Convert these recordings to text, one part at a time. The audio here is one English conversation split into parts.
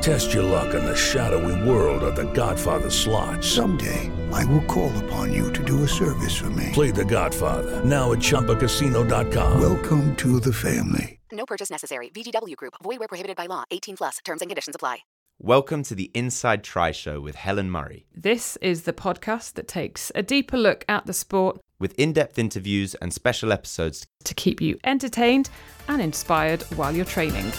Test your luck in the shadowy world of The Godfather slot. Someday, I will call upon you to do a service for me. Play The Godfather, now at ChumbaCasino.com. Welcome to the family. No purchase necessary. VGW Group. Void where prohibited by law. 18+. Terms and conditions apply. Welcome to the Inside Tri Show with Helen Murray. This is the podcast that takes a deeper look at the sport, with in-depth interviews and special episodes to keep you entertained and inspired while you're training.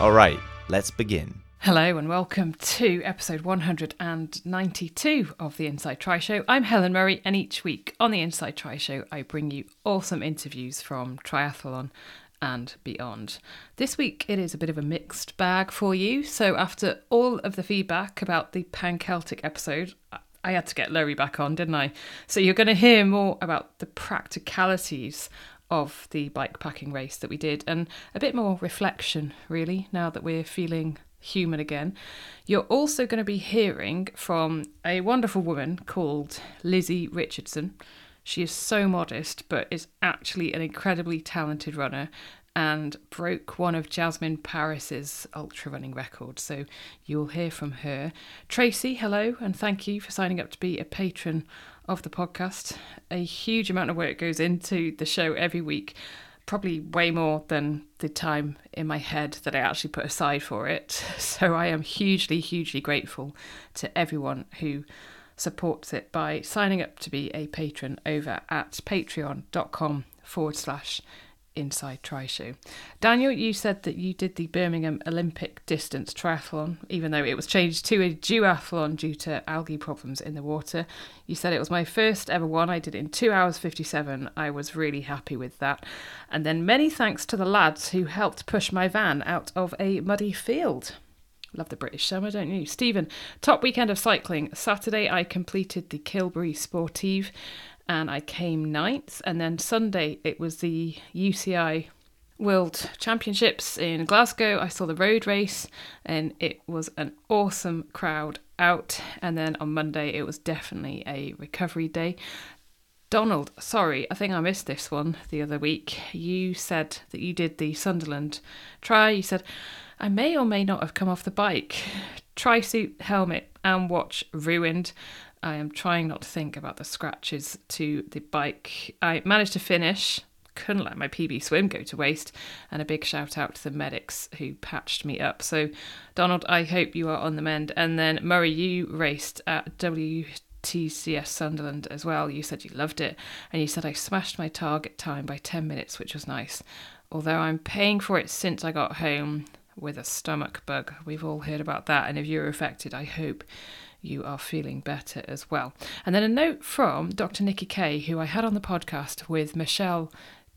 All right, let's begin. Hello and welcome to episode 192 of the Inside Tri Show. I'm Helen Murray, and each week on the Inside Tri Show, I bring you awesome interviews from triathlon and beyond. This week, it is a bit of a mixed bag for you. So after all of the feedback about the Pan Celtic episode, I had to get Lowri back on, didn't I? So you're going to hear more about the practicalities of the bike packing race that we did, and a bit more reflection really now that we're feeling human again. You're also going to be hearing from a wonderful woman called Lizzie Richardson. She is so modest but is actually an incredibly talented runner and broke one of Jasmine Paris's ultra running records, so you'll hear from her. Tracy, hello, and thank you for signing up to be a patron of the podcast. A huge amount of work goes into the show every week, probably way more than the time in my head that I actually put aside for it. So I am hugely, hugely grateful to everyone who supports it by signing up to be a patron over at patreon.com/Inside Tri Show. Daniel, you said that you did the Birmingham Olympic distance triathlon, even though it was changed to a duathlon due to algae problems in the water. You said it was my first ever one. I did it in 2:57. I was really happy with that. And then many thanks to the lads who helped push my van out of a muddy field. Love the British summer, don't you? Stephen, top weekend of cycling. Saturday, I completed the Kilberry Sportive, and I came 9th, and then Sunday it was the UCI World Championships in Glasgow. I saw the road race and it was an awesome crowd out, and then on Monday it was definitely a recovery day. Donald, sorry, I think I missed this one the other week. You said that you did the Sunderland try. You said, I may or may not have come off the bike. Tri-suit, helmet and watch ruined. I am trying not to think about the scratches to the bike. I managed to finish, couldn't let my PB swim go to waste, and a big shout out to the medics who patched me up. So, Donald, I hope you are on the mend. And then, Murray, you raced at WTCS Sunderland as well. You said you loved it, and you said I smashed my target time by 10 minutes, which was nice. Although I'm paying for it since I got home with a stomach bug. We've all heard about that, and if you're affected, I hope you are feeling better as well. And then a note from Dr. Nikki Kay, who I had on the podcast with Michelle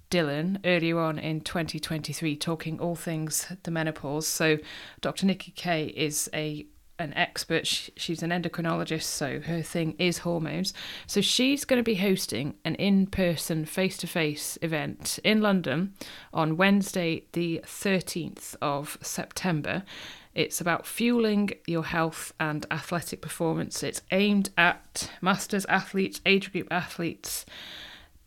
Dillon earlier on in 2023, talking all things the menopause. So Dr. Nikki Kay is an expert. She's an endocrinologist, so her thing is hormones. So she's going to be hosting an in-person, face-to-face event in London on Wednesday, the 13th of September. It's about fueling your health and athletic performance. It's aimed at masters athletes, age group athletes,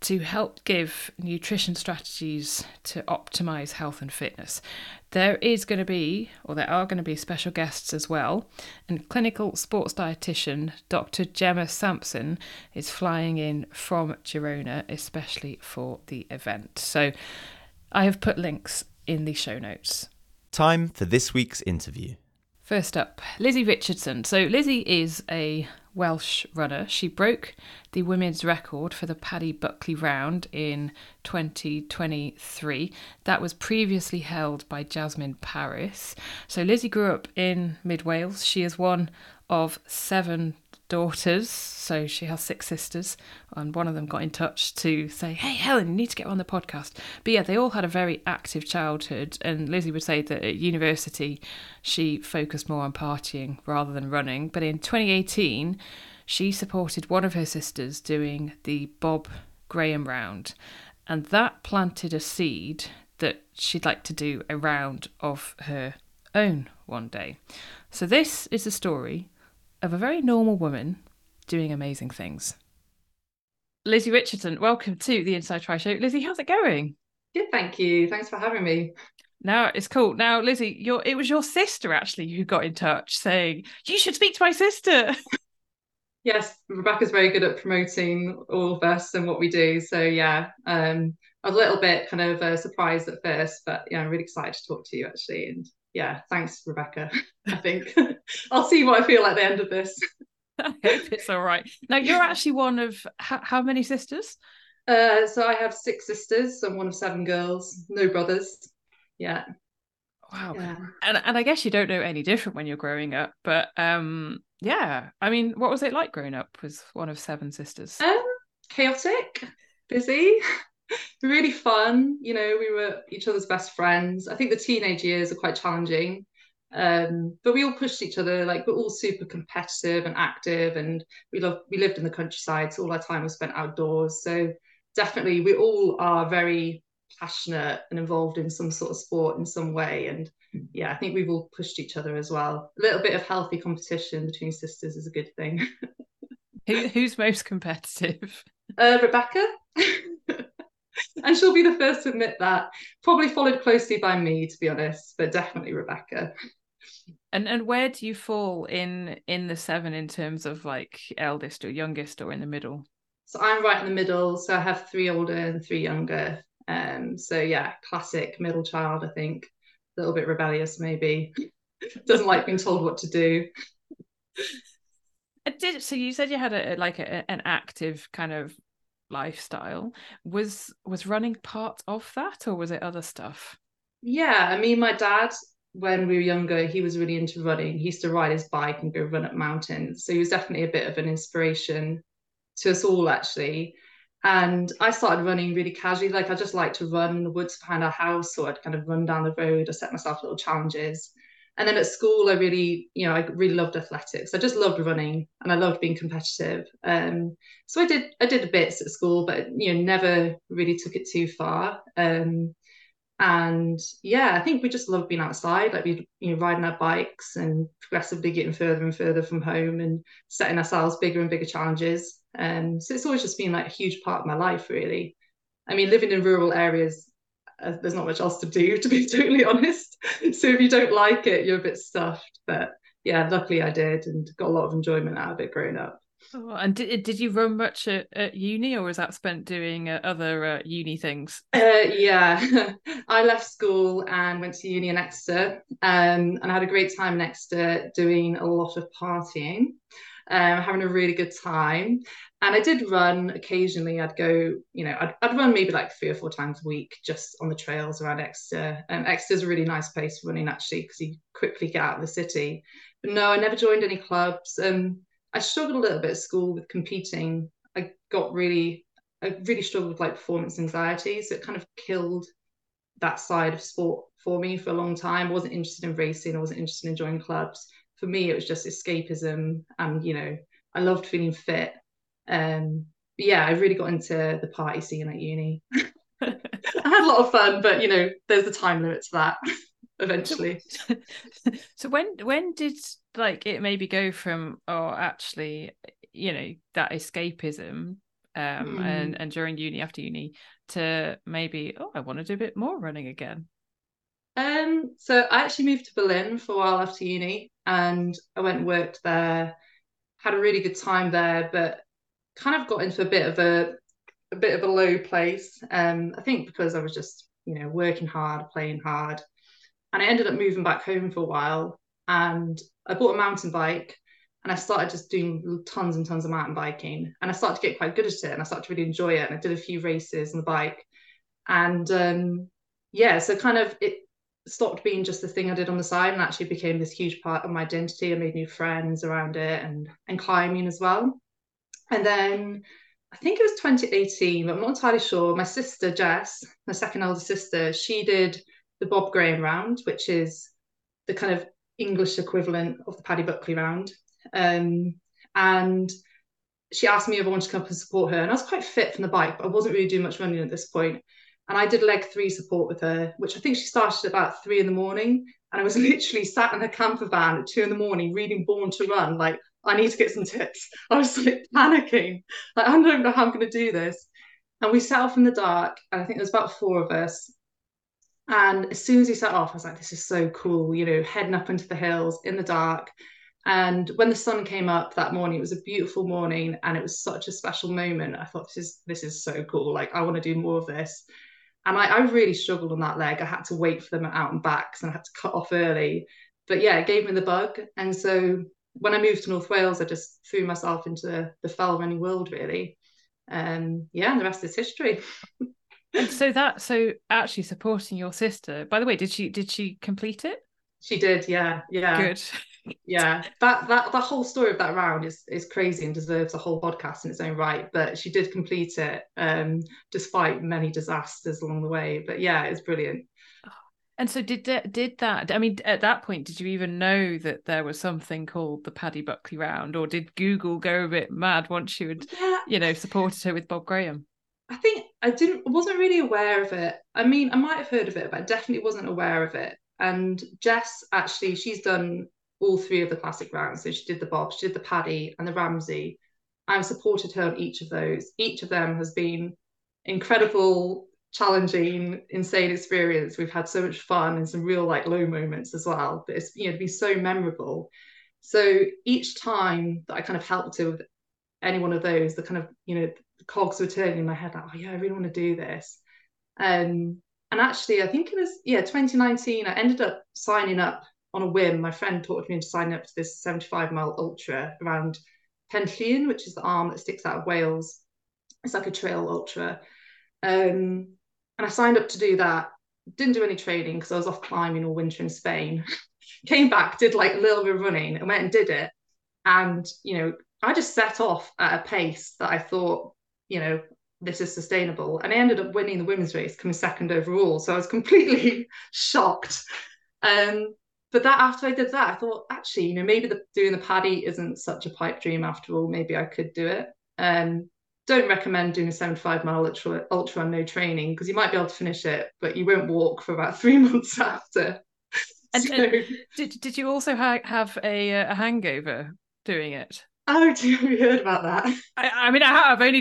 to help give nutrition strategies to optimise health and fitness. There are going to be special guests as well, and clinical sports dietitian Dr. Gemma Sampson is flying in from Girona, especially for the event. So I have put links in the show notes. Time for this week's interview. First up, Lizzie Richardson. So Lizzie is a Welsh runner. She broke the women's record for the Paddy Buckley round in 2023. That was previously held by Jasmine Paris. So Lizzie grew up in Mid Wales. She is one of 7 daughters, so she has 6 sisters, and one of them got in touch to say, hey Helen, you need to get on the podcast. But yeah, they all had a very active childhood, and Lizzie would say that at university she focused more on partying rather than running. But in 2018 she supported one of her sisters doing the Bob Graham round, and that planted a seed that she'd like to do a round of her own one day. So this is the story of a very normal woman doing amazing things. Lizzie Richardson, welcome to the Inside Tri Show. Lizzie, how's it going? Good, thank you. Thanks for having me. No, it's cool. Now, Lizzie, it was your sister actually who got in touch saying, you should speak to my sister. Yes, Rebecca's very good at promoting all of us and what we do. So yeah, I was a little bit kind of surprised at first, but yeah, I'm really excited to talk to you actually. And yeah, thanks, Rebecca. I think I'll see what I feel at the end of this. I hope it's all right. Now, you're actually one of how many sisters? So I have 6 sisters. I'm one of 7 girls, no brothers. Yeah. Wow. Yeah. And I guess you don't know any different when you're growing up. But yeah, I mean, what was it like growing up as one of 7 sisters? Chaotic, busy. Really fun, you know, we were each other's best friends. I think the teenage years are quite challenging, but we all pushed each other. Like, we're all super competitive and active, and we lived in the countryside, so all our time was spent outdoors. So definitely we all are very passionate and involved in some sort of sport in some way, and yeah, I think we've all pushed each other as well. A little bit of healthy competition between sisters is a good thing. Who's most competitive? Rebecca. And she'll be the first to admit that, probably followed closely by me, to be honest, but definitely Rebecca. And where do you fall in the 7 in terms of like eldest or youngest or in the middle? So I'm right in the middle, so I have 3 older and 3 younger. So yeah, classic middle child, I think. A little bit rebellious maybe. Doesn't like being told what to do. So you said you had an active kind of lifestyle. Was running part of that, or was it other stuff? Yeah, I mean, my dad, when we were younger, he was really into running. He used to ride his bike and go run up mountains, so he was definitely a bit of an inspiration to us all actually. And I started running really casually. Like, I just like to run in the woods behind our house, or I'd kind of run down the road or set myself little challenges. And then at school, I really loved athletics. I just loved running and I loved being competitive. So I did a bit at school, but, you know, never really took it too far. And yeah, I think we just loved being outside. Like, we'd, you know, riding our bikes and progressively getting further and further from home and setting ourselves bigger and bigger challenges. So it's always just been like a huge part of my life, really. I mean, living in rural areas, there's not much else to do, to be totally honest. So if you don't like it, you're a bit stuffed. But yeah, luckily I did, and got a lot of enjoyment out of it growing up. Oh, and did you run much at uni, or was that spent doing other uni things? Yeah, I left school and went to uni in Exeter, and I had a great time in Exeter doing a lot of partying. Having a really good time. And I did run occasionally. I'd go, you know, I'd run maybe like 3 or 4 times a week, just on the trails around Exeter. And Exeter's a really nice place for running actually, because you quickly get out of the city. But no, I never joined any clubs. I struggled a little bit at school with competing. I really struggled with like performance anxiety, so it kind of killed that side of sport for me for a long time. I wasn't interested in racing. I wasn't interested in joining clubs. For me, it was just escapism, and, you know, I loved feeling fit. But yeah, I really got into the party scene at uni. I had a lot of fun, but, you know, there's a time limit to that eventually. So when did, like, it maybe go from, oh, actually, you know, that escapism and during uni, after uni, to maybe, I want to do a bit more running again? So I actually moved to Berlin for a while after uni, and I went and worked there, had a really good time there, but kind of got into a bit of a low place. I think because I was just, working hard, playing hard, and I ended up moving back home for a while, and I bought a mountain bike, and I started just doing tons and tons of mountain biking, and I started to get quite good at it, and I started to really enjoy it, and I did a few races on the bike, and so kind of it stopped being just the thing I did on the side and actually became this huge part of my identity. I made new friends around it, and climbing as well. And then I think it was 2018, but I'm not entirely sure, my sister Jess, my second elder sister, she did the Bob Graham round, which is the kind of English equivalent of the Paddy Buckley round, and she asked me if I wanted to come up and support her, and I was quite fit from the bike, but I wasn't really doing much running at this point. And I did leg 3 support with her, which I think she started at about 3 a.m. And I was literally sat in her camper van at 2 a.m. reading Born to Run, like, I need to get some tips. I was like panicking, like, I don't know how I'm going to do this. And we set off in the dark, and I think there was about 4 of us. And as soon as we set off, I was like, this is so cool, heading up into the hills in the dark. And when the sun came up that morning, it was a beautiful morning, and it was such a special moment. I thought, this is so cool. Like, I want to do more of this. And I really struggled on that leg. I had to wait for them out and back, and I had to cut off early. But yeah, it gave me the bug. And so when I moved to North Wales, I just threw myself into the fell running world, really. And the rest is history. And so actually supporting your sister, by the way, did she complete it? She did, yeah. Good. Yeah. That whole story of that round is crazy and deserves a whole podcast in its own right. But she did complete it, despite many disasters along the way. But yeah, it's brilliant. And so at that point, did you even know that there was something called the Paddy Buckley round, or did Google go a bit mad once you had, supported her with Bob Graham? I think I wasn't really aware of it. I mean, I might have heard of it, but I definitely wasn't aware of it. And Jess, actually, she's done all 3 of the classic rounds. So she did the Bob, she did the Paddy and the Ramsey. I've supported her on each of those. Each of them has been incredible, challenging, insane experience. We've had so much fun and some real low moments as well. But it's been so memorable. So each time that I kind of helped her with any one of those, the kind of the cogs were turning in my head, like, oh yeah, I really want to do this. And actually, I think it was, 2019, I ended up signing up on a whim. My friend talked me into signing up to this 75-mile ultra around Penllyn, which is the arm that sticks out of Wales. It's like a trail ultra. And I signed up to do that. Didn't do any training because I was off climbing all winter in Spain. Came back, did a little bit of running, and went and did it. And, I just set off at a pace that I thought, this is sustainable, and I ended up winning the women's race, coming second overall. So I was completely shocked, but that after I did that, I thought, actually, maybe doing the Paddy isn't such a pipe dream after all. Maybe I could do it. Don't recommend doing a 75-mile ultra on no training, because you might be able to finish it, but you won't walk for about 3 months after. And did you also have a hangover doing it? Oh, have you heard about that? I've only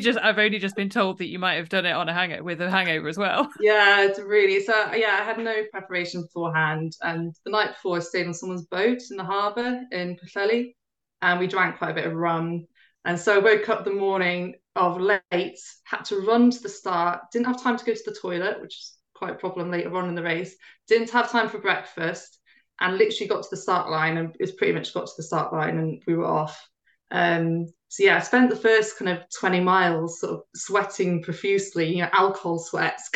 just been told that you might have done it on with a hangover as well. Yeah, it's really. So yeah, I had no preparation beforehand, and the night before I stayed on someone's boat in the harbour in Pwllheli, and we drank quite a bit of rum. And so I woke up the morning of late, had to run to the start, didn't have time to go to the toilet, which is quite a problem later on in the race. Didn't have time for breakfast, and literally got to the start line, and it's pretty much got to the start line, and we were off. I spent the first kind of 20 miles sort of sweating profusely, alcohol sweats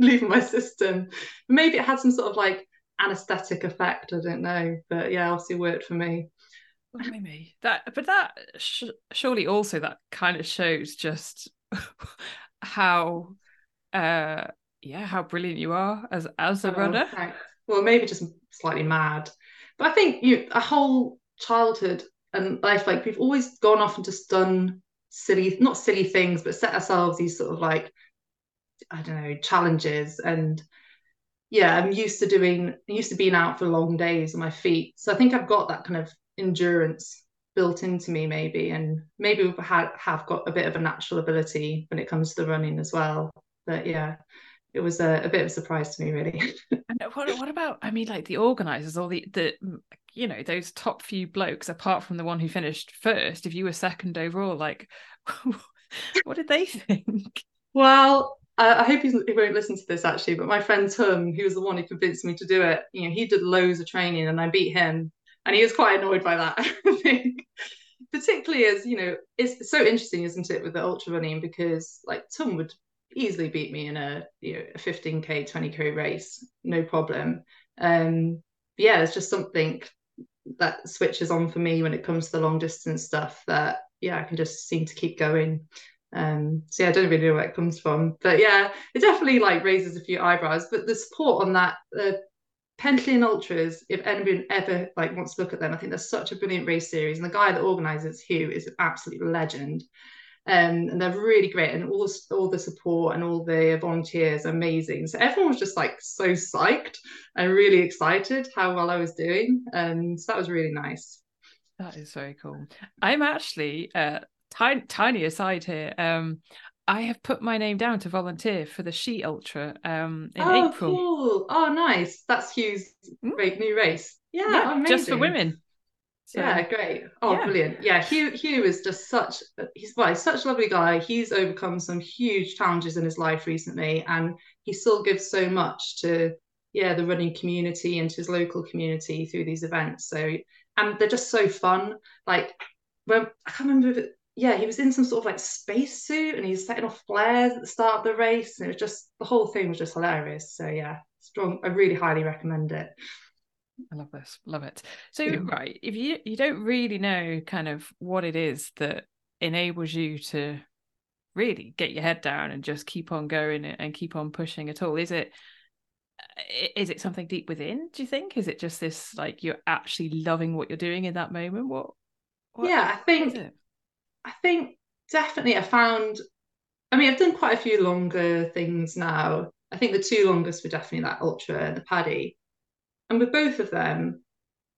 leaving my system. Maybe it had some sort of anesthetic effect, I don't know, but yeah, obviously worked for me. Well, maybe surely also that kind of shows just how how brilliant you are as a runner. Thanks. Well, maybe just slightly mad, but I think a whole childhood and life, we've always gone off and just done not silly things, but set ourselves these sort of I don't know, challenges. And yeah, I'm used to being out for long days on my feet. So I think I've got that kind of endurance built into me maybe, and maybe we've have got a bit of a natural ability when it comes to the running as well. But yeah, it was a bit of a surprise to me really. And what about, I mean, like the organisers, all the you know, those top few blokes apart from the one who finished first, if you were second overall, like what did they think? Well, I hope he won't listen to this actually, but my friend Tom, who was the one who convinced me to do it, you know, he did loads of training and I beat him, and he was quite annoyed by that, I think, particularly as, you know, it's so interesting, isn't it, with the ultra running, because like Tom would easily beat me in a, you know, a 15k 20k race, no problem. Yeah, it's just something that switches on for me when it comes to the long distance stuff that, yeah, I can just seem to keep going. So yeah, I don't really know where it comes from, but yeah, it definitely like raises a few eyebrows. But the support on that, Pentley and Ultras, if anyone ever like wants to look at them, I think they're such a brilliant race series, and the guy that organises, Hugh, is an absolute legend. And they're really great, and all the support and all the volunteers are amazing. So everyone was just like so psyched and really excited how well I was doing, and so that was really nice. That is very cool. I'm actually tiny aside here, I have put my name down to volunteer for the She Ultra in April. Cool. Oh, nice. That's Hugh's great new race. Yeah, amazing. Just for women. So, yeah, great. Oh, yeah. Brilliant. Yeah, Hugh is just he's such a lovely guy. He's overcome some huge challenges in his life recently, and he still gives so much to, yeah, the running community and to his local community through these events. So, and they're just so fun. Like, when I can't remember if it, yeah, he was in some sort of like space suit and he was setting off flares at the start of the race, and it was just, the whole thing was just hilarious. So yeah, strong. I really highly recommend it. I love this. Love it. So yeah. Right, if you don't really know kind of what it is that enables you to really get your head down and just keep on going and keep on pushing at all, is it something deep within, do you think? Is it just this like you're actually loving what you're doing in that moment? What yeah, I think definitely I've done quite a few longer things now. I think the two longest were definitely that Ultra and the Paddy. And with both of them,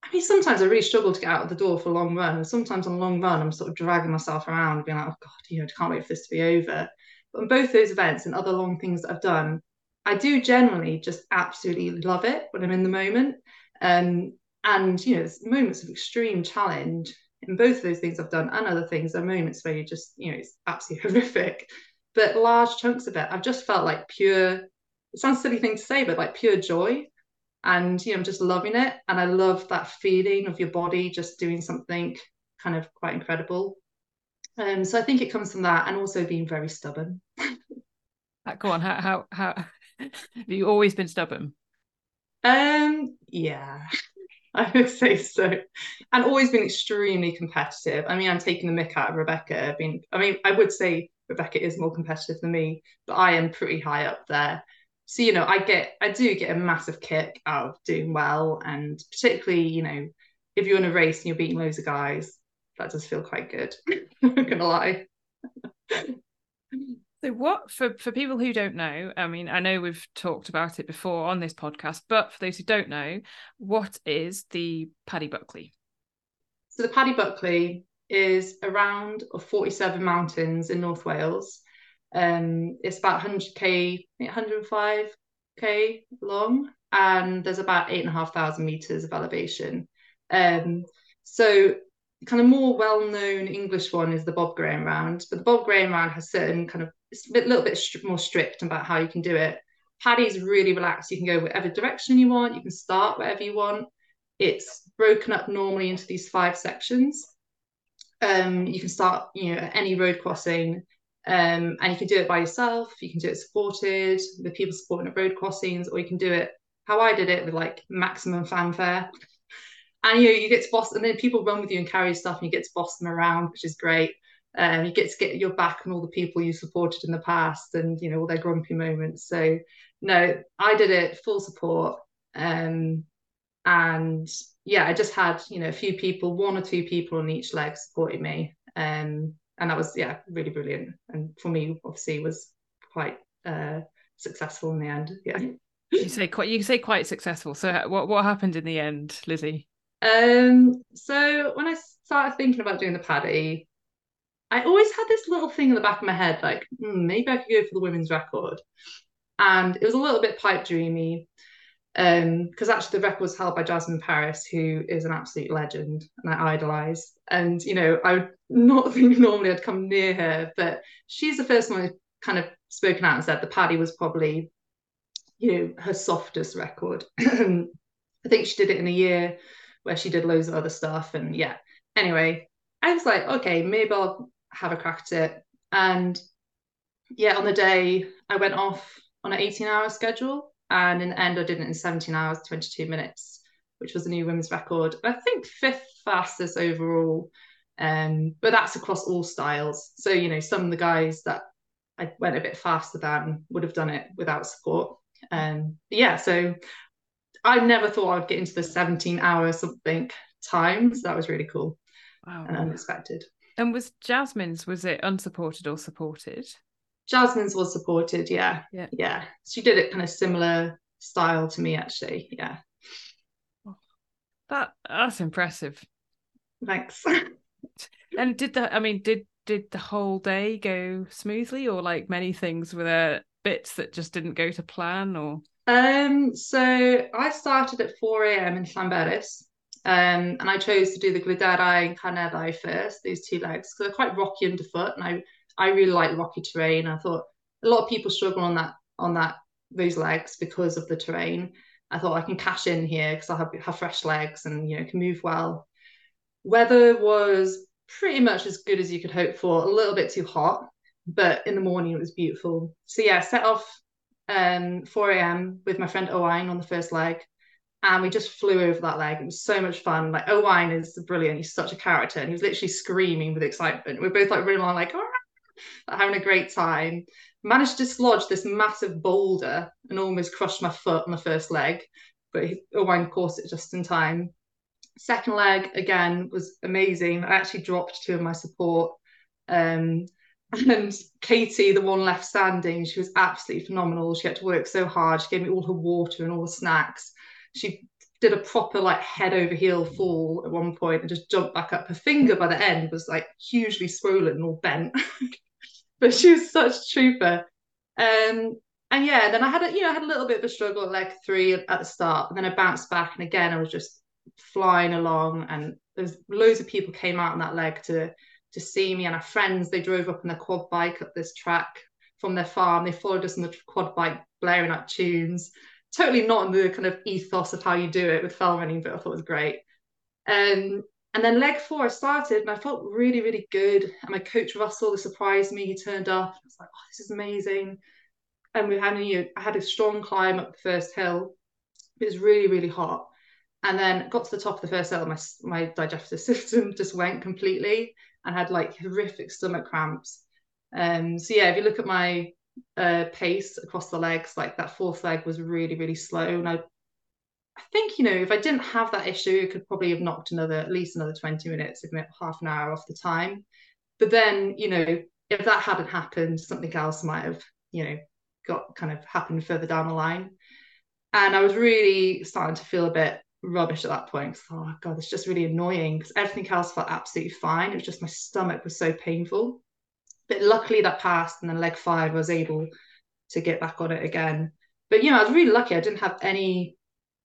I mean, sometimes I really struggle to get out of the door for a long run. And sometimes on a long run, I'm sort of dragging myself around being like, oh God, you know, I can't wait for this to be over. But on both those events and other long things that I've done, I do generally just absolutely love it when I'm in the moment. And, you know, there's moments of extreme challenge. In both of those things I've done and other things, there are moments where you just, you know, it's absolutely horrific. But large chunks of it, I've just felt like pure, it sounds a silly thing to say, but like pure joy. And, you know, I'm just loving it. And I love that feeling of your body just doing something kind of quite incredible. So I think it comes from that, and also being very stubborn. Go on, how have you always been stubborn? Yeah, I would say so. And always been extremely competitive. I mean, I'm taking the mick out of Rebecca. I would say Rebecca is more competitive than me, but I am pretty high up there. So, you know, I do get a massive kick out of doing well. And particularly, you know, if you're in a race and you're beating loads of guys, that does feel quite good. I'm not going to lie. So what, for people who don't know, I mean, I know we've talked about it before on this podcast, but for those who don't know, what is the Paddy Buckley? So the Paddy Buckley is a round of 47 mountains in North Wales. It's about 105k long, and there's about 8,500 meters of elevation. So kind of more well-known English one is the Bob Graham round, but the Bob Graham round has certain kind of, it's a little bit more strict about how you can do it. Paddy's really relaxed. You can go whatever direction you want. You can start wherever you want. It's broken up normally into these 5 sections. You can start, you know, at any road crossing. And you can do it by yourself, you can do it supported, with people supporting at road crossings, or you can do it how I did it, with like maximum fanfare. And you know, you get to boss, and then people run with you and carry stuff, and you get to boss them around, which is great. You get to get your back on all the people you supported in the past, and you know, all their grumpy moments. So no, I did it full support. And yeah, I just had, you know, a few people, 1 or 2 people on each leg supporting me. And that was, yeah, really brilliant. And for me, obviously, was quite successful in the end. Yeah. You say quite successful. So what happened in the end, Lizzie? So when I started thinking about doing the Paddy, I always had this little thing in the back of my head, like, maybe I could go for the women's record. And it was a little bit pipe dreamy, because actually the record was held by Jasmine Paris, who is an absolute legend and I idolise. And, you know, I would not think normally I'd come near her, but she's the first one who kind of spoken out and said the Paddy was probably, you know, her softest record. I think she did it in a year where she did loads of other stuff. And yeah, anyway, I was like, okay, maybe I'll have a crack at it. And yeah, on the day I went off on an 18-hour schedule, and in the end I did it in 17 hours 22 minutes, which was a new women's record, I think fifth fastest overall, but that's across all styles. So, you know, some of the guys that I went a bit faster than would have done it without support. Yeah, so I never thought I'd get into the 17-hour something times. So that was really cool. Wow. And unexpected. And was Jasmine's, was it unsupported or supported? Jasmine's was supported, yeah. Yeah. Yeah. She did it kind of similar style to me, actually. Yeah. That's impressive. Thanks. And did the whole day go smoothly, or like many things, were there bits that just didn't go to plan, or? So I started at 4 a.m. in Llanberis, and I chose to do the Gwyddera'i and Carneddau first, these two legs, because they're quite rocky underfoot, and I really like rocky terrain. I thought a lot of people struggle on those legs because of the terrain. I thought I can cash in here because I have fresh legs and, you know, can move well. Weather was pretty much as good as you could hope for, a little bit too hot, but in the morning it was beautiful. So yeah, set off 4 a.m. with my friend Owain on the first leg, and we just flew over that leg. It was so much fun. Like, Owain is brilliant, he's such a character, and he was literally screaming with excitement. We're both like running along like, ah! Having a great time. Managed to dislodge this massive boulder and almost crushed my foot on the first leg, but Owain caught it just in time. Second leg, again, was amazing. I actually dropped two of my support. And Katie, the one left standing, she was absolutely phenomenal. She had to work so hard. She gave me all her water and all the snacks. She did a proper, like, head over heel fall at one point and just jumped back up. Her finger by the end was, like, hugely swollen and all bent. But she was such a trooper. And yeah, then I had a little bit of a struggle at leg three at the start. And then I bounced back, and again, I was just flying along, and there's loads of people came out on that leg to see me, and our friends, they drove up on their quad bike up this track from their farm. They followed us on the quad bike blaring out tunes, totally not in the kind of ethos of how you do it with fell running, but I thought it was great. And then leg four I started, and I felt really, really good, and my coach Russell surprised me. He turned up, I was like, oh, this is amazing. And we had I had a strong climb up the first hill. It was really, really hot. And then got to the top of the first hill, my digestive system just went completely, and had like horrific stomach cramps. So yeah, if you look at my pace across the legs, like that fourth leg was really, really slow. And I think, you know, if I didn't have that issue, it could probably have knocked at least another 20 minutes, if not half an hour off the time. But then, you know, if that hadn't happened, something else might have, you know, got kind of happened further down the line. And I was really starting to feel a bit rubbish at that point. Oh god, it's just really annoying, because everything else felt absolutely fine. It was just my stomach was so painful. But luckily that passed, and then leg five I was able to get back on it again. But you know, I was really lucky. I didn't have any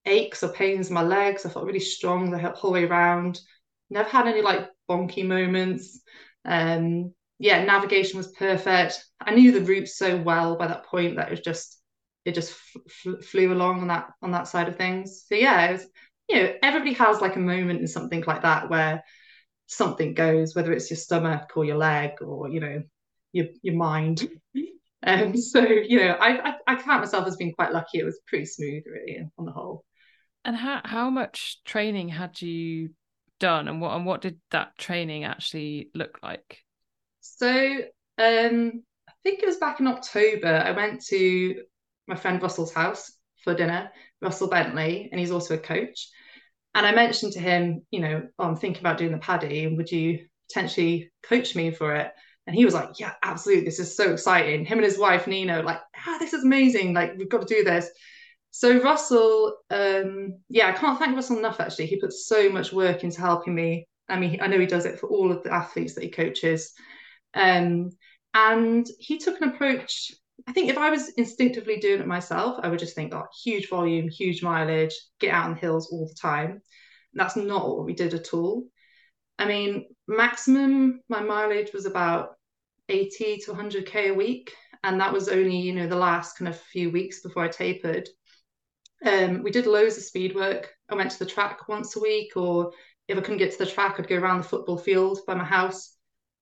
aches or pains in my legs. I felt really strong the whole way around. Never had any like bonky moments. Yeah, navigation was perfect. I knew the route so well by that point that it just flew along on that side of things. So yeah, it was, you know, everybody has like a moment in something like that where something goes, whether it's your stomach or your leg or, you know, your mind. So you know, I count myself as being quite lucky. It was pretty smooth, really, on the whole. And how much training had you done, and what did that training actually look like? So I think it was back in October. I went to my friend Russell's house for dinner, Russell Bentley, and he's also a coach. And I mentioned to him, you know, oh, I'm thinking about doing the Paddy, and would you potentially coach me for it? And he was like, yeah, absolutely, this is so exciting. Him and his wife Nina were like, ah, this is amazing, like, we've got to do this. So Russell, I can't thank Russell enough, actually. He puts so much work into helping me. I mean, I know he does it for all of the athletes that he coaches. And he took an approach, I think if I was instinctively doing it myself, I would just think, oh, huge volume, huge mileage, get out in the hills all the time. That's not what we did at all. I mean, maximum, my mileage was about 80 to 100k a week. And that was only, you know, the last kind of few weeks before I tapered. We did loads of speed work. I went to the track once a week, or if I couldn't get to the track, I'd go around the football field by my house.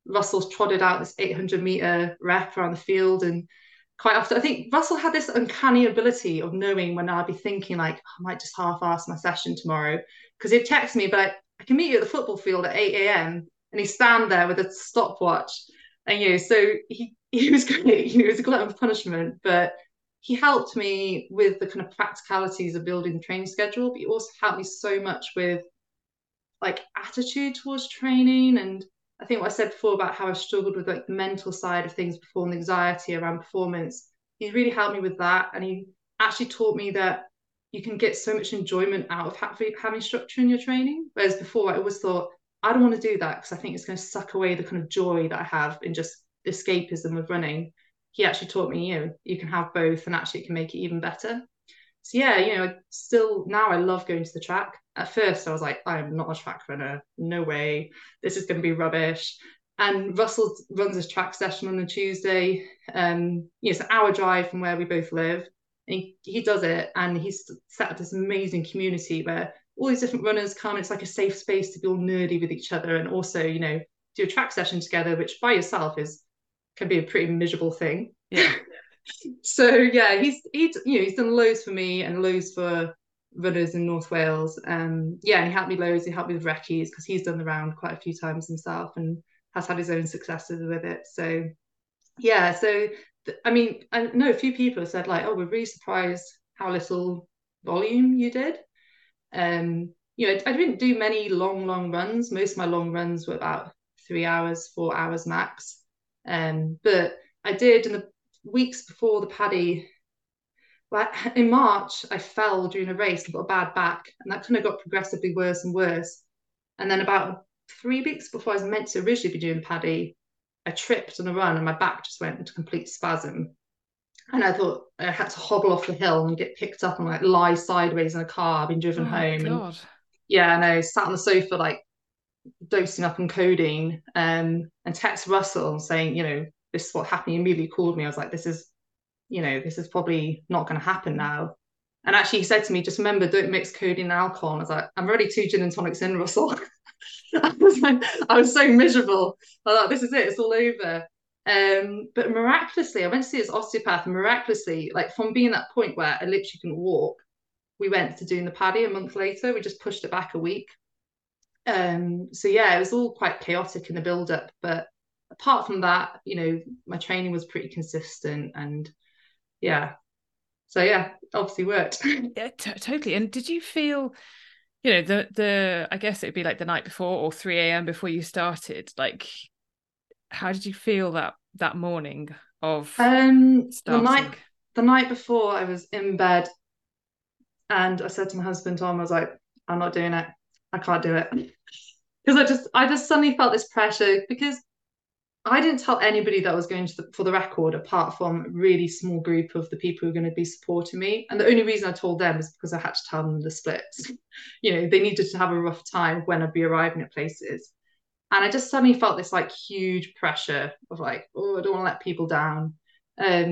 Russell's trotted out this 800-metre rep around the field, and quite often, I think Russell had this uncanny ability of knowing when I'd be thinking, like, I might just half-ass my session tomorrow, because he'd text me, but I can meet you at the football field at 8 a.m, and he'd stand there with a stopwatch, and, you know, so he was great. You know, it was a glutton for punishment, but he helped me with the kind of practicalities of building the training schedule, but he also helped me so much with, like, attitude towards training. And I think what I said before about how I struggled with, like, the mental side of things before, and the anxiety around performance, he really helped me with that. And he actually taught me that you can get so much enjoyment out of having structure in your training. Whereas before, I always thought, I don't want to do that because I think it's going to suck away the kind of joy that I have in just escapism of running. He actually taught me, you know, you can have both, and actually it can make it even better. So yeah, you know, still now I love going to the track. At first I was like, I'm not a track runner, no way, this is going to be rubbish. And Russell runs his track session on a Tuesday. You know, it's an hour drive from where we both live, and he does it, and he's set up this amazing community where all these different runners come, and it's like a safe space to be all nerdy with each other, and also, you know, do a track session together, which by yourself can be a pretty miserable thing. Yeah. So yeah, he's done loads for me and loads for runners in North Wales. And he helped me loads. He helped me with recce's because he's done the round quite a few times himself and has had his own successes with it. So yeah, I know a few people have said, like, oh, we're really surprised how little volume you did. You know, I didn't do many long runs. Most of my long runs were about 3 hours, 4 hours max. But I did, in the weeks before the Paddy, in March, I fell during a race and got a bad back, and that kind of got progressively worse and worse. And then about 3 weeks before I was meant to originally be doing Paddy, I tripped on a run and my back just went into complete spasm. And I thought I had to hobble off the hill and get picked up and, like, lie sideways in a car, being driven home. God. And yeah, and I sat on the sofa, like, dosing up on codeine, and text Russell saying, you know, this is what happened. He immediately called me. I was like, this is probably not going to happen now. And actually he said to me, just remember, don't mix codeine and alcohol. And I was like, I'm already 2 gin and tonics in, Russell. I was so miserable. I thought, this is it, it's all over. But miraculously, I went to see this osteopath, and miraculously, like, from being that point where I literally couldn't walk, we went to doing the Paddy a month later. We just pushed it back a week. So yeah, it was all quite chaotic in the build-up, but apart from that, you know, my training was pretty consistent, and yeah, so yeah, obviously worked. Yeah, totally. And did you feel, you know, the I guess it'd be like the night before or 3 a.m. before you started, like, how did you feel that morning of starting? The night before, I was in bed, and I said to my husband Tom, I was like, I'm not doing it. I can't do it. Because I just suddenly felt this pressure, because I didn't tell anybody that I was going for the record, apart from a really small group of the people who were going to be supporting me. And the only reason I told them is because I had to tell them the splits. You know, they needed to have a rough time when I'd be arriving at places. And I just suddenly felt this, like, huge pressure of, like, oh, I don't want to let people down. But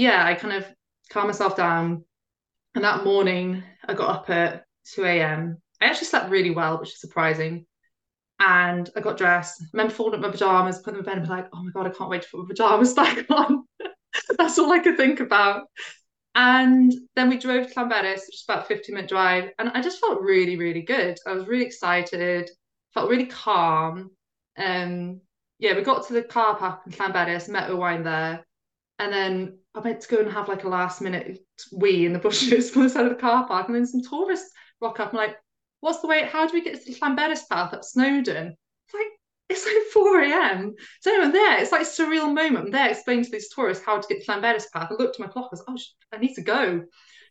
yeah, I kind of calmed myself down. And that morning I got up at 2 a.m. I actually slept really well, which is surprising. And I got dressed. I remember folding up my pajamas, putting them in bed, and be like, oh my God, I can't wait to put my pajamas back on. That's all I could think about. And then we drove to Llanberis, which is about a 50-minute drive. And I just felt really, really good. I was really excited, felt really calm. Yeah, we got to the car park in Llanberis, met Owain there. And then I went to go and have, like, a last-minute wee in the bushes on the side of the car park. And then some tourists rock up and, like, what's the way, how do we get to the Llanberis path up Snowdon? It's like 4 a.m. So anyway, there, it's like a surreal moment. I'm there explaining to these tourists how to get to Llanberis path. I looked at my clock, I was, oh, I need to go.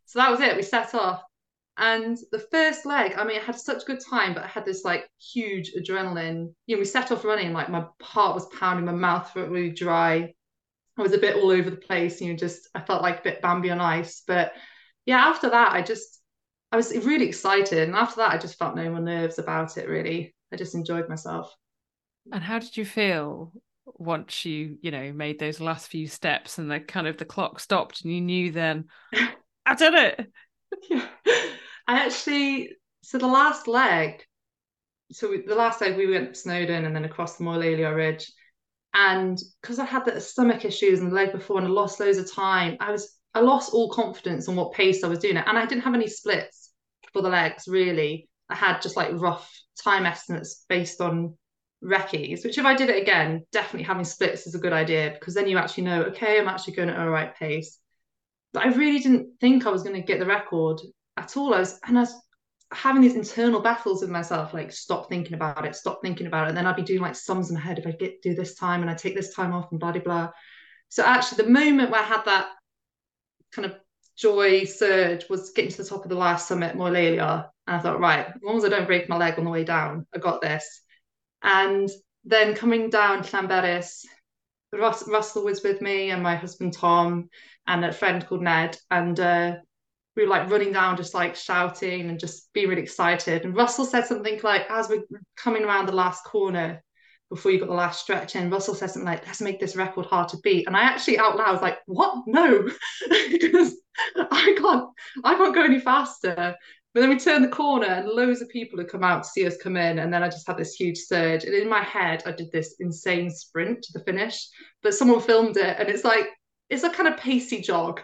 So that was it. We set off. And the first leg, I mean, I had such a good time, but I had this like huge adrenaline. You know, we set off running, like my heart was pounding, my mouth felt really dry. I was a bit all over the place, you know, just, I felt like a bit Bambi on ice. But yeah, after that, I was really excited. And after that, I just felt no more nerves about it, really. I just enjoyed myself. And how did you feel once you, you know, made those last few steps and the kind of the clock stopped and you knew then, I did it? Yeah. I actually, so the last leg, we went up Snowdon and then across the Morelia Ridge. And because I had the stomach issues and the leg before and I lost loads of time, I lost all confidence on what pace I was doing it. And I didn't have any splits for the legs, really. I had just like rough time estimates based on recce's, which if I did it again, definitely having splits is a good idea, because then you actually know, okay, I'm actually going at all right pace. But I really didn't think I was going to get the record at all. I was having these internal battles with myself, like stop thinking about it. And then I'd be doing like sums in my head, if I do this time and I take this time off and blah, blah, blah. So actually the moment where I had that kind of joy surge was getting to the top of the last summit, Morelia. And I thought, right, as long as I don't break my leg on the way down, I got this. And then coming down Llanberis, Russell was with me and my husband Tom and a friend called Ned, and we were like running down just like shouting and just being really excited. And Russell said something like, as we're coming around the last corner before you got the last stretch in, Russell said something like, let's make this record hard to beat. And I actually out loud was like, what? No, because I can't go any faster. But then we turned the corner and loads of people had come out to see us come in. And then I just had this huge surge. And in my head, I did this insane sprint to the finish. But someone filmed it. And it's like, it's a kind of pacey jog.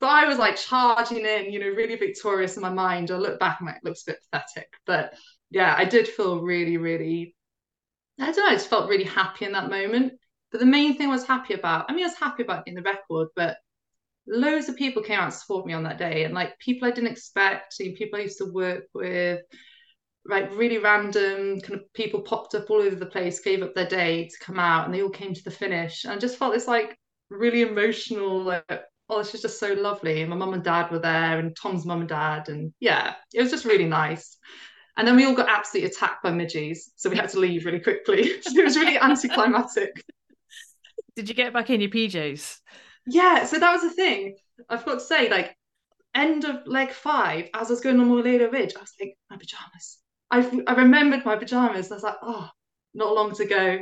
But I was like charging in, you know, really victorious in my mind. I look back and it looks a bit pathetic. But yeah, I did feel really, really, I don't know, I just felt really happy in that moment. But the main thing I was happy about, I mean, I was happy about getting the record, but loads of people came out to support me on that day, and like people I didn't expect, you know, people I used to work with, like really random kind of people popped up all over the place, gave up their day to come out, and they all came to the finish. And I just felt this like really emotional, like, oh, this is just so lovely. And my mum and dad were there, and Tom's mum and dad, and yeah, it was just really nice. And then we all got absolutely attacked by midges, so we had to leave really quickly. It was really anticlimactic. Did you get back in your PJs? Yeah, so that was the thing. I forgot to say, like, end of leg 5, as I was going on Morelia Ridge, I was like, my pyjamas. I remembered my pyjamas. I was like, oh, not long to go.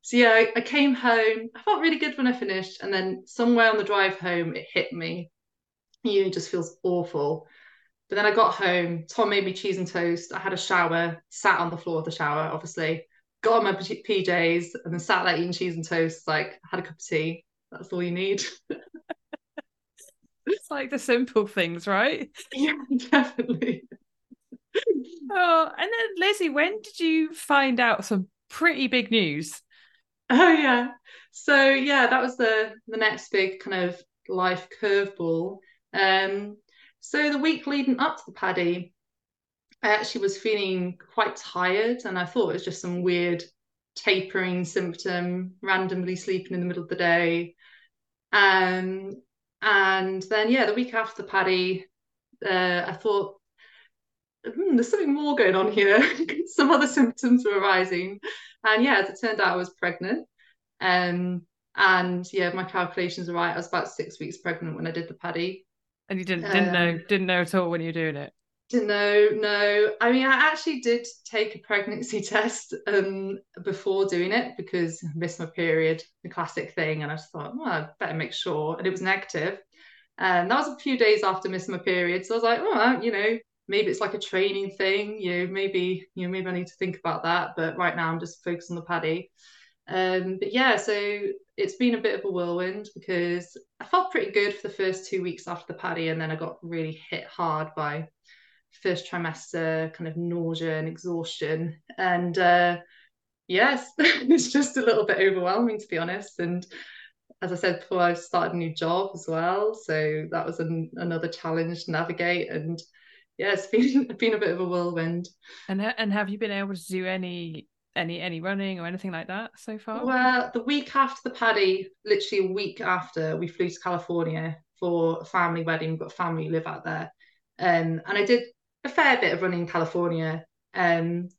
So yeah, I came home. I felt really good when I finished. And then somewhere on the drive home, it hit me. You know, it just feels awful. But then I got home. Tom made me cheese and toast. I had a shower, sat on the floor of the shower, obviously. Got on my PJs and then sat there eating cheese and toast. Like, I had a cup of tea. That's all you need. It's like the simple things, right? Yeah, definitely. Oh, and then Lizzie, when did you find out some pretty big news? Oh yeah, so yeah, that was the next big kind of life curveball. So the week leading up to the Paddy, I actually was feeling quite tired, and I thought it was just some weird tapering symptom, randomly sleeping in the middle of the day. And then yeah, the week after the Paddy, I thought, there's something more going on here. Some other symptoms were arising, and yeah, as it turned out, I was pregnant. And yeah, my calculations are right, I was about 6 weeks pregnant when I did the Paddy. And you didn't know at all when you were doing it? No. I mean, I actually did take a pregnancy test before doing it, because I missed my period, the classic thing, and I just thought, well, I better make sure, and it was negative. And that was a few days after missing my period, so I was like, oh, you know, maybe it's like a training thing, maybe I need to think about that, but right now I'm just focused on the Paddy. But yeah, so it's been a bit of a whirlwind, because I felt pretty good for the first 2 weeks after the Paddy, and then I got really hit hard by first trimester kind of nausea and exhaustion, and yes, it's just a little bit overwhelming, to be honest. And as I said before, I've started a new job as well, so that was another challenge to navigate. And yeah, it's been a bit of a whirlwind. And have you been able to do any running or anything like that so far? Well, the week after the Paddy, literally a week after, we flew to California for a family wedding. We've got family live out there. And I did a fair bit of running in California. And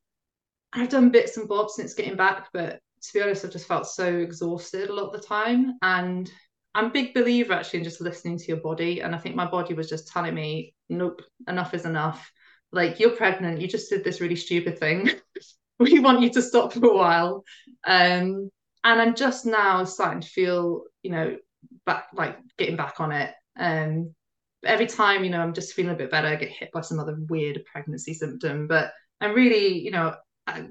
I've done bits and bobs since getting back, but to be honest, I've just felt so exhausted a lot of the time. And I'm a big believer actually in just listening to your body. And I think my body was just telling me, nope, enough is enough. Like, you're pregnant. You just did this really stupid thing. We want you to stop for a while. And I'm just now starting to feel, you know, back, like getting back on it. Every time, you know, I'm just feeling a bit better. I get hit by some other weird pregnancy symptom, but I'm really, you know,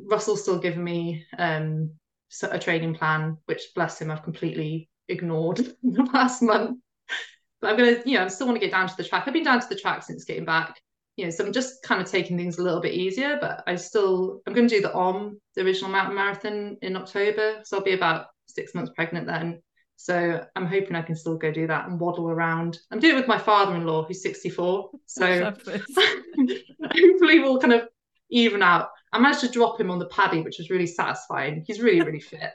Russell's still giving me a training plan, which, bless him, I've completely ignored in the past month. But I'm going to, you know, I still want to get down to the track. I've been down to the track since getting back, you know, so I'm just kind of taking things a little bit easier, but I'm going to do the original mountain marathon in October. So I'll be about 6 months pregnant then. So I'm hoping I can still go do that and waddle around. I'm doing it with my father-in-law, who's 64. So hopefully we'll kind of even out. I managed to drop him on the paddy, which was really satisfying. He's really, really fit.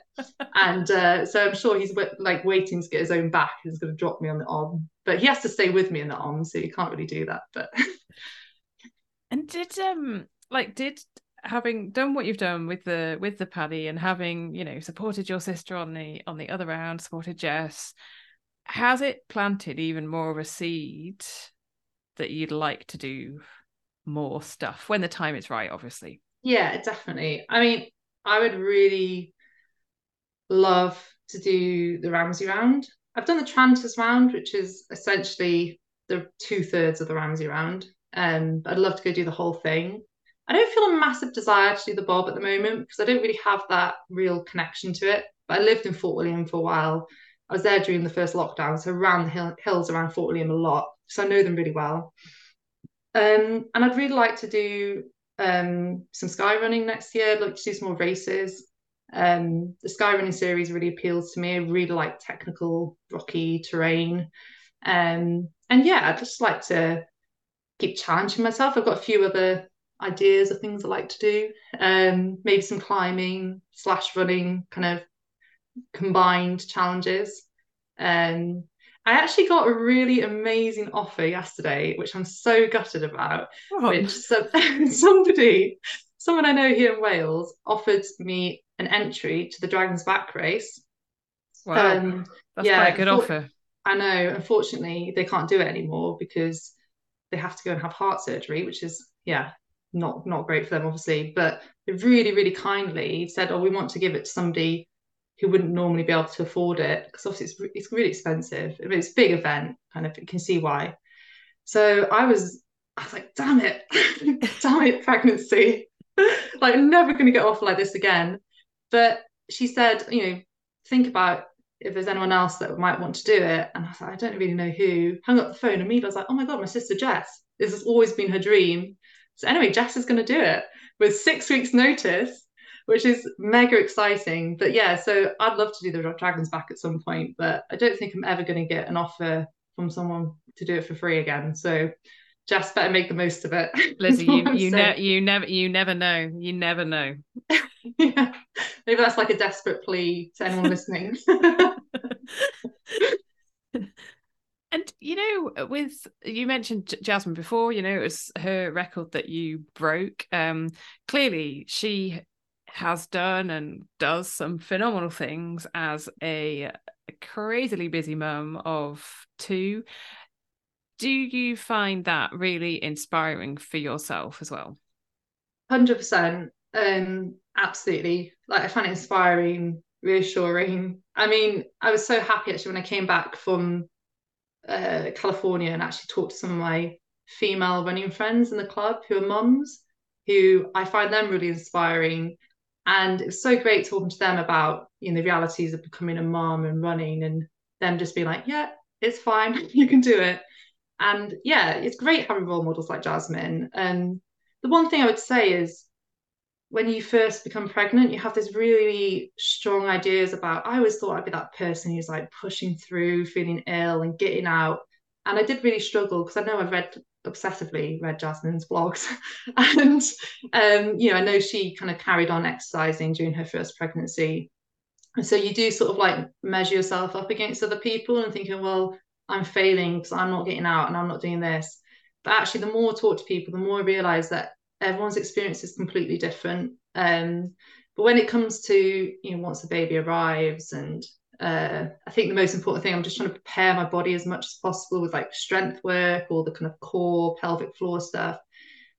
And so I'm sure he's like waiting to get his own back. He's going to drop me on the on. But he has to stay with me in the on, so you can't really do that. But and did having done what you've done with the paddy and having, you know, supported your sister on the other round, supported Jess, has it planted even more of a seed that you'd like to do more stuff when the time is right, obviously? Yeah, definitely. I mean, I would really love to do the Ramsey round. I've done the Trantas round, which is essentially the 2/3 of the Ramsey round. I'd love to go do the whole thing. I don't feel a massive desire to do the Bob at the moment because I don't really have that real connection to it. But I lived in Fort William for a while. I was there during the first lockdown, so around the hills around Fort William a lot. So I know them really well. And I'd really like to do some sky running next year. I'd like to do some more races. The sky running series really appeals to me. I really like technical, rocky terrain. And yeah, I'd just like to keep challenging myself. I've got a few other ideas of things I like to do, maybe some climbing / running kind of combined challenges. I actually got a really amazing offer yesterday, which I'm so gutted about. Oh. Which someone I know here in Wales offered me an entry to the Dragon's Back race. Wow, that's quite a good offer. I know. Unfortunately, they can't do it anymore because they have to go and have heart surgery, which is not great for them, obviously. But they really, really kindly said, "Oh, we want to give it to somebody who wouldn't normally be able to afford it," because obviously it's really expensive. I mean, it's a big event, kind of, you can see why. So I was like, damn it, damn it, pregnancy. Like, I'm never going to get off like this again. But she said, you know, think about if there's anyone else that might want to do it. And I was like, I don't really know who. Hung up the phone immediately. I was like, oh my God, my sister Jess. This has always been her dream. So anyway, Jess is going to do it with 6 weeks notice, which is mega exciting. But yeah, so I'd love to do the Dragon's Back at some point, but I don't think I'm ever going to get an offer from someone to do it for free again. So Jess, better make the most of it. Lizzie, you never know. You never know. Yeah. Maybe that's like a desperate plea to anyone listening. And, you know, you mentioned Jasmine before, you know, it was her record that you broke. Clearly she has done and does some phenomenal things as a crazily busy mum of two. Do you find that really inspiring for yourself as well? 100%. Absolutely. Like, I find it inspiring, reassuring. I mean, I was so happy actually when I came back from California and actually talked to some of my female running friends in the club who are mums, who I find them really inspiring. And it's so great talking to them about, you know, the realities of becoming a mum and running, and them just being like, yeah, it's fine, you can do it. And yeah, it's great having role models like Jasmine. And the one thing I would say is, when you first become pregnant, you have these really strong ideas about, I always thought I'd be that person who's like pushing through, feeling ill and getting out. And I did really struggle because I know I've obsessively read Jasmine's blogs. And, you know, I know she kind of carried on exercising during her first pregnancy. And so you do sort of like measure yourself up against other people and thinking, well, I'm failing because I'm not getting out and I'm not doing this. But actually, the more I talk to people, the more I realise that everyone's experience is completely different. But when it comes to, you know, once the baby arrives, and I think the most important thing, I'm just trying to prepare my body as much as possible with like strength work or the kind of core pelvic floor stuff.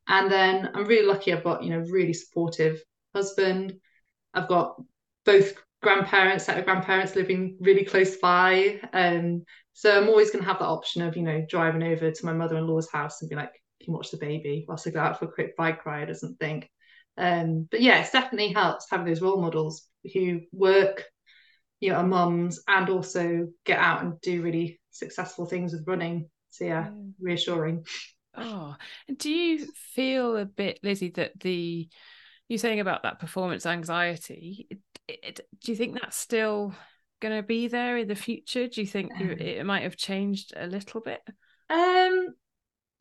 And then I'm really lucky. I've got, you know, really supportive husband. I've got both grandparents, set of grandparents living really close by. So I'm always going to have that option of, you know, driving over to my mother-in-law's house and be like, can you watch the baby whilst I go out for a quick bike ride or something. But yeah, it definitely helps having those role models who work, you know, are mums and also get out and do really successful things with running. So yeah, reassuring. Oh, and do you feel a bit, Lizzie, that you're saying about that performance anxiety, do you think that's still going to be there in the future? Do you think it might have changed a little bit?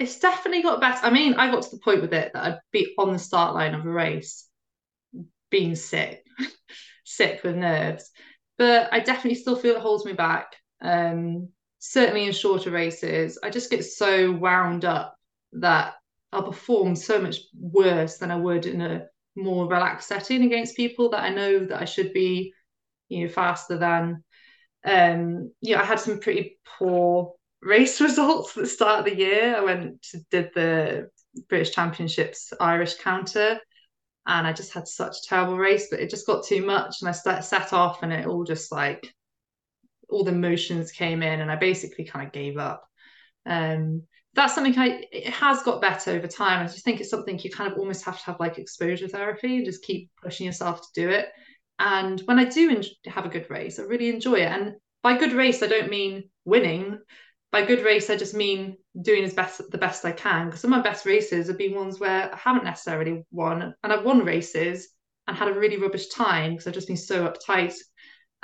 It's definitely got better. I mean, I got to the point with it that I'd be on the start line of a race being sick with nerves, but I definitely still feel it holds me back. Certainly in shorter races, I just get so wound up that I'll perform so much worse than I would in a more relaxed setting against people that I know that I should be, you know, faster than. I had some pretty poor race results at the start of the year. I did the British Championships Irish counter, and I just had such a terrible race, but it just got too much, and I set off, and it all just like all the emotions came in, and I basically kind of gave up. That's something it has got better over time. I just think it's something you kind of almost have to have like exposure therapy and just keep pushing yourself to do it. And when I do have a good race, I really enjoy it. And by good race, I don't mean winning. By good race, I just mean doing the best I can. Because some of my best races have been ones where I haven't necessarily won, and I've won races and had a really rubbish time because I've just been so uptight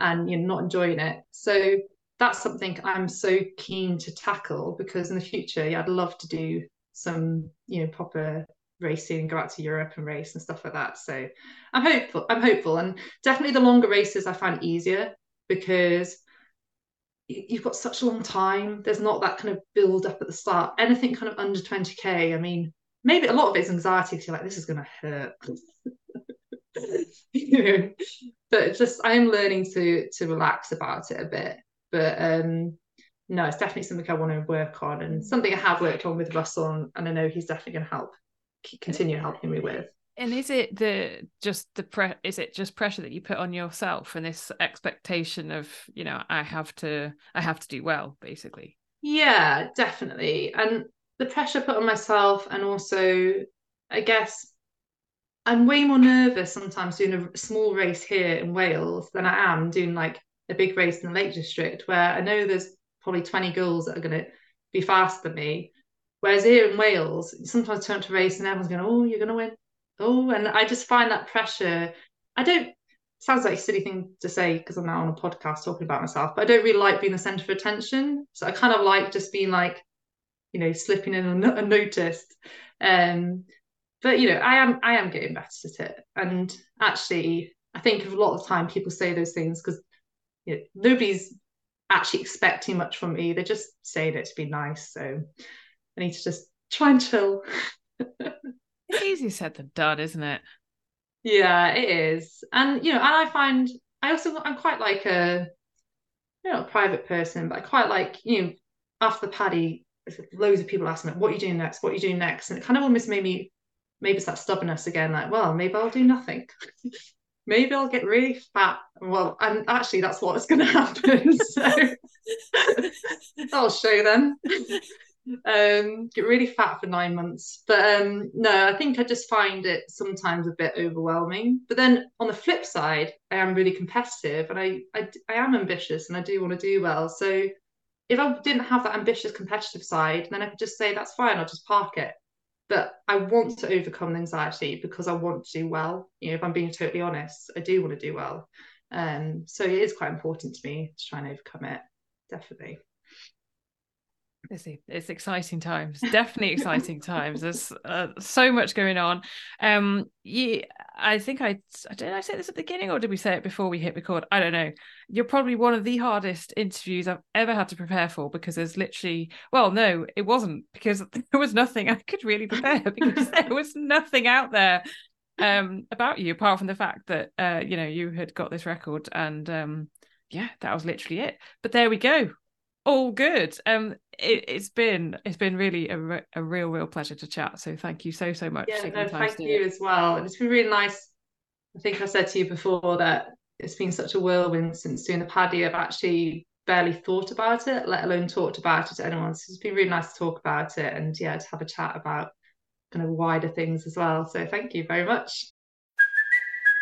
and, you know, not enjoying it. So that's something I'm so keen to tackle, because in the future, yeah, I'd love to do some, you know, proper racing, go out to Europe and race and stuff like that. So I'm hopeful, and definitely the longer races I find easier, because you've got such a long time. There's not that kind of build up at the start. Anything kind of under 20k, I mean, maybe a lot of it's anxiety because you're like, this is going to hurt. You know, but it's just, I'm learning to relax about it a bit. But no, it's definitely something I want to work on, and something I have worked on with Russell, and I know he's definitely going to continue helping me with. And is it just pressure that you put on yourself, and this expectation of, you know, I have to do well, basically? Yeah, definitely. And the pressure put on myself, and also, I guess, I'm way more nervous sometimes doing a small race here in Wales than I am doing like a big race in the Lake District, where I know there's probably 20 girls that are going to be faster than me. Whereas here in Wales, you sometimes turn to race and everyone's going, oh, you're going to win. Oh, and I just find that pressure. Sounds like a silly thing to say because I'm now on a podcast talking about myself, but I don't really like being the centre of attention. So I kind of like just being like, you know, slipping in unnoticed. But, you know, I am getting better at it. And actually, I think a lot of the time people say those things because, you know, nobody's actually expecting much from me. They're just saying it to be nice. So I need to just try and chill. It's easier said than done, isn't it? Yeah, it is. And, you know, and I find I'm quite like a, you know, a private person, but I quite like, you know, after the Paddy, loads of people ask me, what are you doing next? What are you doing next? And it kind of almost made me, maybe it's that stubbornness again, like, well, maybe I'll do nothing. Maybe I'll get really fat. Well, and actually that's what's going to happen. So I'll show them. Get really fat for 9 months. But no, I think I just find it sometimes a bit overwhelming. But then on the flip side, I am really competitive, and I am ambitious, and I do want to do well. So if I didn't have that ambitious competitive side, then I could just say, that's fine, I'll just park it. But I want to overcome the anxiety because I want to do well. You know, if I'm being totally honest, I do want to do well. So it is quite important to me to try and overcome it, definitely. It's exciting times, definitely exciting times. There's so much going on. I think did I say this at the beginning, or did we say it before we hit record? I don't know. You're probably one of the hardest interviews I've ever had to prepare for, because there's literally, well, no, it wasn't, because there was nothing I could really prepare, because there was nothing out there about you, apart from the fact that, you know, you had got this record, and yeah, that was literally it. But there we go. All good. It's been really a real pleasure to chat. So thank you so much. Yeah, no, thank you as well. And it's been really nice. I think I said to you before that it's been such a whirlwind since doing the Paddy. I've actually barely thought about it, let alone talked about it to anyone. So it's been really nice to talk about it, and yeah, to have a chat about kind of wider things as well. So thank you very much.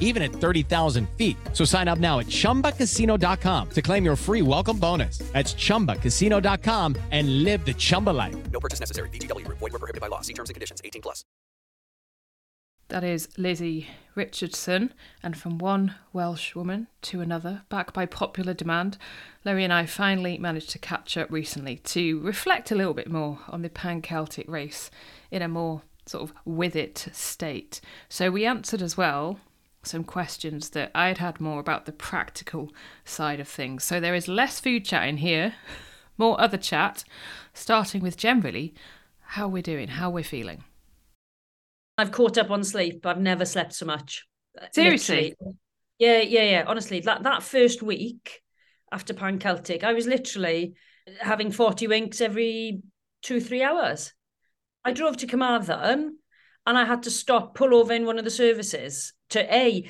even at 30,000 feet. So sign up now at Chumbacasino.com to claim your free welcome bonus. That's Chumbacasino.com and live the Chumba life. No purchase necessary. VGW Group. Void where prohibited by law. See terms and conditions. 18+. That is Lizzie Richardson, and from one Welsh woman to another, back by popular demand, Lowri and I finally managed to catch up recently to reflect a little bit more on the Pan Celtic race in a more sort of with it state. So we answered as well some questions that I had had more about the practical side of things. So there is less food chat in here, more other chat, starting with generally how we're doing, how we're feeling. I've caught up on sleep. I've never slept so much. Seriously? Literally. Yeah. Honestly, that first week after Pan Celtic, I was literally having 40 winks every 2-3 hours. I drove to Carmarthen and I had to stop, pull over in one of the services to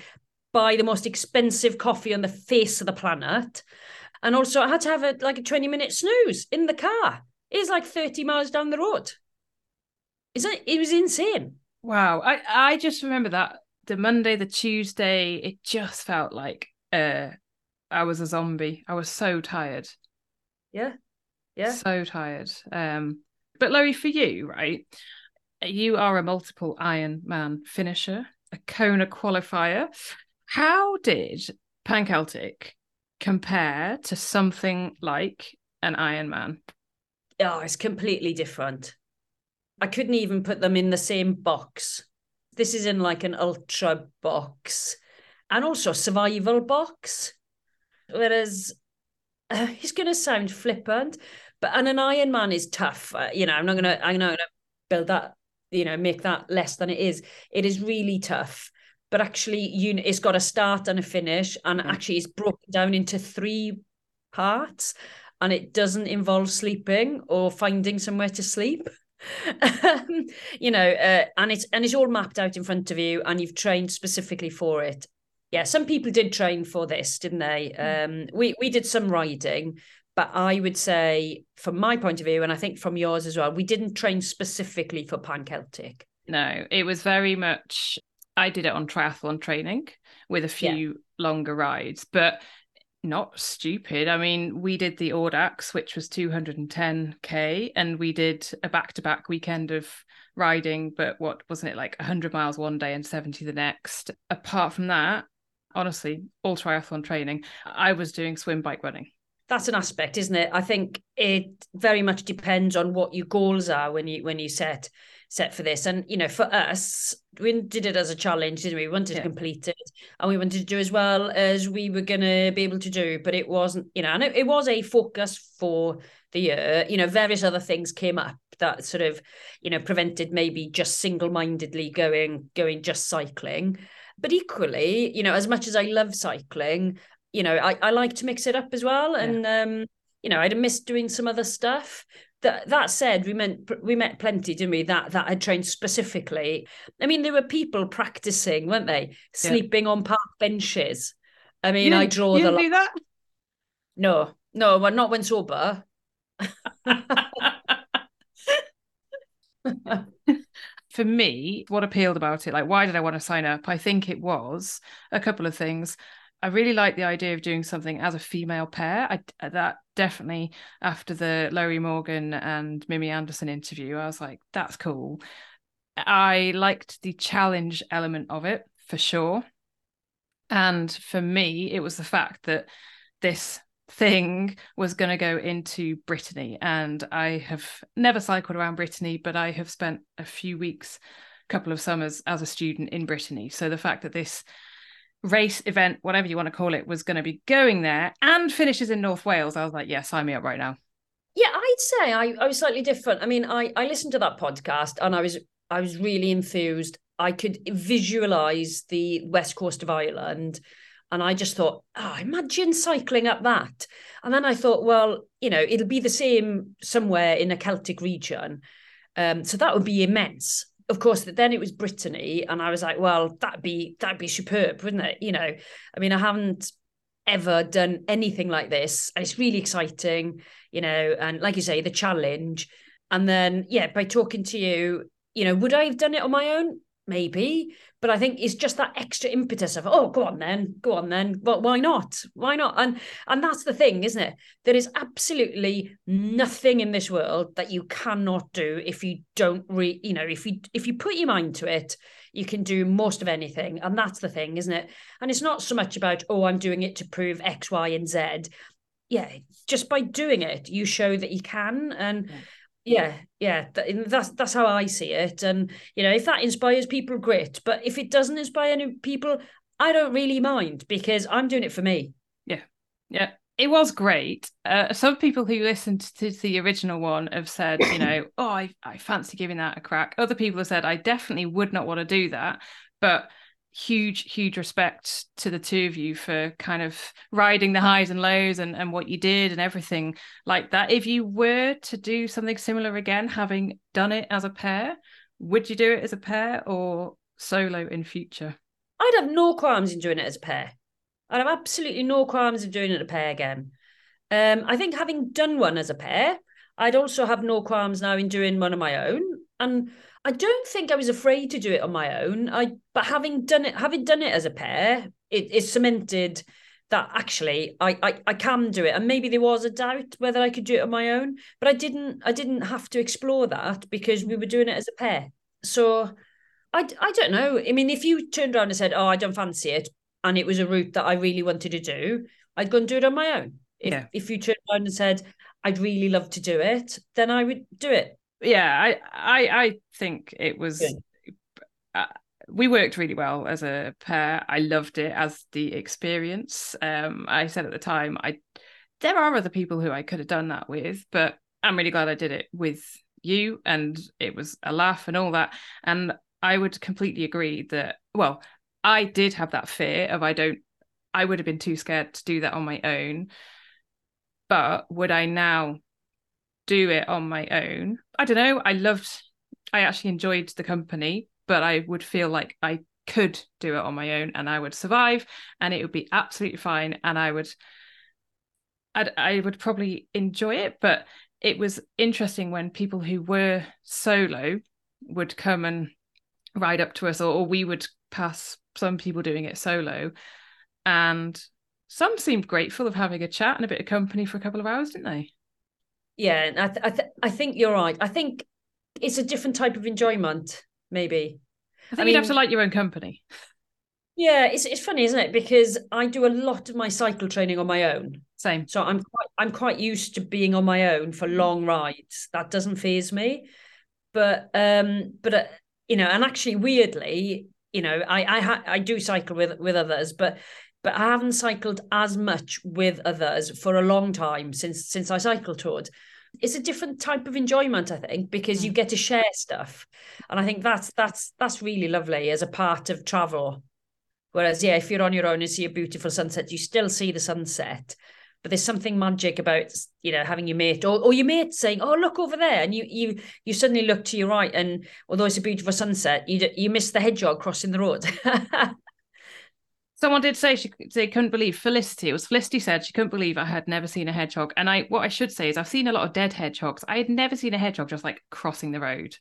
buy the most expensive coffee on the face of the planet. And also I had to have a 20-minute snooze in the car. It's like 30 miles down the road. It was insane. Wow, I just remember that the Monday, the Tuesday, it just felt like I was a zombie. I was so tired. Yeah. So tired. But Lowri, for you, right? You are a multiple Ironman finisher, a Kona qualifier. How did Pan Celtic compare to something like an Ironman? Oh, it's completely different. I couldn't even put them in the same box. This is in like an ultra box and also survival box. Whereas he's going to sound flippant, but an Ironman is tough. I'm not going to build that, make that less than it is. It is really tough, but actually it's got a start and a finish, and actually it's broken down into 3 parts, and it doesn't involve sleeping or finding somewhere to sleep. And it's all mapped out in front of you, and you've trained specifically for it. Yeah, some people did train for this, didn't they? We did some riding, but I would say from my point of view, and I think from yours as well, we didn't train specifically for Pan Celtic. No, it was very much, I did it on triathlon training with a few longer rides, but not stupid. I mean, we did the Audax, which was 210k, and we did a back-to-back weekend of riding, but wasn't it like 100 miles one day and 70 the next? Apart from that, honestly, all triathlon training. I was doing swim, bike, running. That's an aspect, isn't it? I think it very much depends on what your goals are when you set for this. And, for us, we did it as a challenge, didn't we? We wanted to complete it, and we wanted to do as well as we were going to be able to do, but it wasn't, and it was a focus for the year. Various other things came up that sort of, prevented maybe just single-mindedly going just cycling. But equally, as much as I love cycling, I like to mix it up as well. And you know, I'd have missed doing some other stuff. That said, we met plenty, didn't we, that had trained specifically. I mean, there were people practicing, weren't they? Sleeping on park benches. I mean, I draw the line. You do that? No, well, not when sober. For me, what appealed about it, like, why did I want to sign up? I think it was a couple of things. I really like the idea of doing something as a female pair. That definitely, after the Lowri Morgan and Mimi Anderson interview, I was like, that's cool. I liked the challenge element of it, for sure. And for me, it was the fact that this thing was going to go into Brittany. And I have never cycled around Brittany, but I have spent a few weeks, a couple of summers as a student in Brittany. So the fact that this race, event, whatever you want to call it, was going to be going there and finishes in North Wales, I was like, yeah, sign me up right now. Yeah, I'd say I was slightly different. I mean, I listened to that podcast and I was really enthused. I could visualize the west coast of Ireland and I just thought, imagine cycling up that. And then I thought, well, you know, it'll be the same somewhere in a Celtic region. So that would be immense. Of course, then it was Brittany, and I was like, well, that'd be superb, wouldn't it? You know, I mean, I haven't ever done anything like this. It's really exciting, you know, and like you say, the challenge. And then, yeah, by talking to you, you know, would I have done it on my own? Maybe. But I think it's just that extra impetus of, oh, go on then. Well, why not? And that's the thing, isn't it? There is absolutely nothing in this world that you cannot do if you don't if you put your mind to it, you can do most of anything. And that's the thing, isn't it? And it's not so much about, oh, I'm doing it to prove X, Y, and Z. Yeah, just by doing it, you show that you can. And yeah, that's how I see it. And, you know, if that inspires people, great. But if it doesn't inspire any people, I don't really mind because I'm doing it for me. Yeah. It was great. Some people who listened to the original one have said, you know, oh, I fancy giving that a crack. Other people have said, I definitely would not want to do that. But huge respect to the two of you for kind of riding the highs and lows and what you did and everything like that. If you were to do something similar again, having done it as a pair, would you do it as a pair or solo in future? I'd have no qualms in doing it as a pair. I'd have absolutely no qualms in doing it as a pair again. I think having done one as a pair, I'd also have no qualms now in doing one of my own. And I don't think I was afraid to do it on my own. But having done it as a pair, it cemented that actually I can do it. And maybe there was a doubt whether I could do it on my own, but I didn't have to explore that because we were doing it as a pair. So I don't know. I mean, if you turned around and said, "Oh, I don't fancy it," and it was a route that I really wanted to do, I'd go and do it on my own. If you turned around and said, "I'd really love to do it," then I would do it. Yeah, I think it was, we worked really well as a pair. I loved it as the experience. I said at the time, there are other people who I could have done that with, but I'm really glad I did it with you, and it was a laugh and all that. And I would completely agree that, well, I did have that fear of I would have been too scared to do that on my own, but would I now do it on my own? I don't know. I actually enjoyed the company, but I would feel like I could do it on my own and I would survive and it would be absolutely fine. And I would probably enjoy it, but it was interesting when people who were solo would come and ride up to us, or we would pass some people doing it solo. And some seemed grateful of having a chat and a bit of company for a couple of hours, didn't they? Yeah, and I think you're right. I think it's a different type of enjoyment, maybe. I mean, you'd have to like your own company. Yeah, it's funny, isn't it? Because I do a lot of my cycle training on my own. Same. So I'm quite used to being on my own for long rides. That doesn't faze me. But you know, and actually, weirdly, you know, I do cycle with others, but I haven't cycled as much with others for a long time since I cycle toured. It's a different type of enjoyment, I think, because you get to share stuff. And I think that's really lovely as a part of travel. Whereas, yeah, if you're on your own and see a beautiful sunset, you still see the sunset, But there's something magic about, you know, having your mate or your mate saying, oh, look over there. And you suddenly look to your right. And although it's a beautiful sunset, you miss the hedgehog crossing the road. Someone did say they couldn't believe Felicity. It was Felicity said she couldn't believe I had never seen a hedgehog. And what I should say is I've seen a lot of dead hedgehogs. I had never seen a hedgehog just like crossing the road.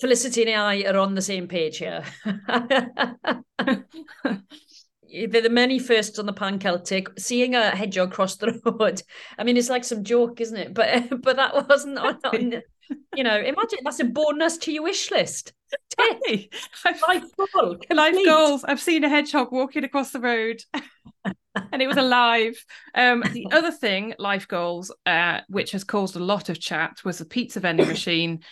Felicity and I are on the same page here. They're the many firsts on the Pan Celtic. Seeing a hedgehog cross the road, I mean, it's like some joke, isn't it? But that wasn't on you know, imagine that's a bonus to your wish list. Hey, life goals. I've seen a hedgehog walking across the road and it was alive. The other thing, life goals, which has caused a lot of chat, was the pizza vending machine.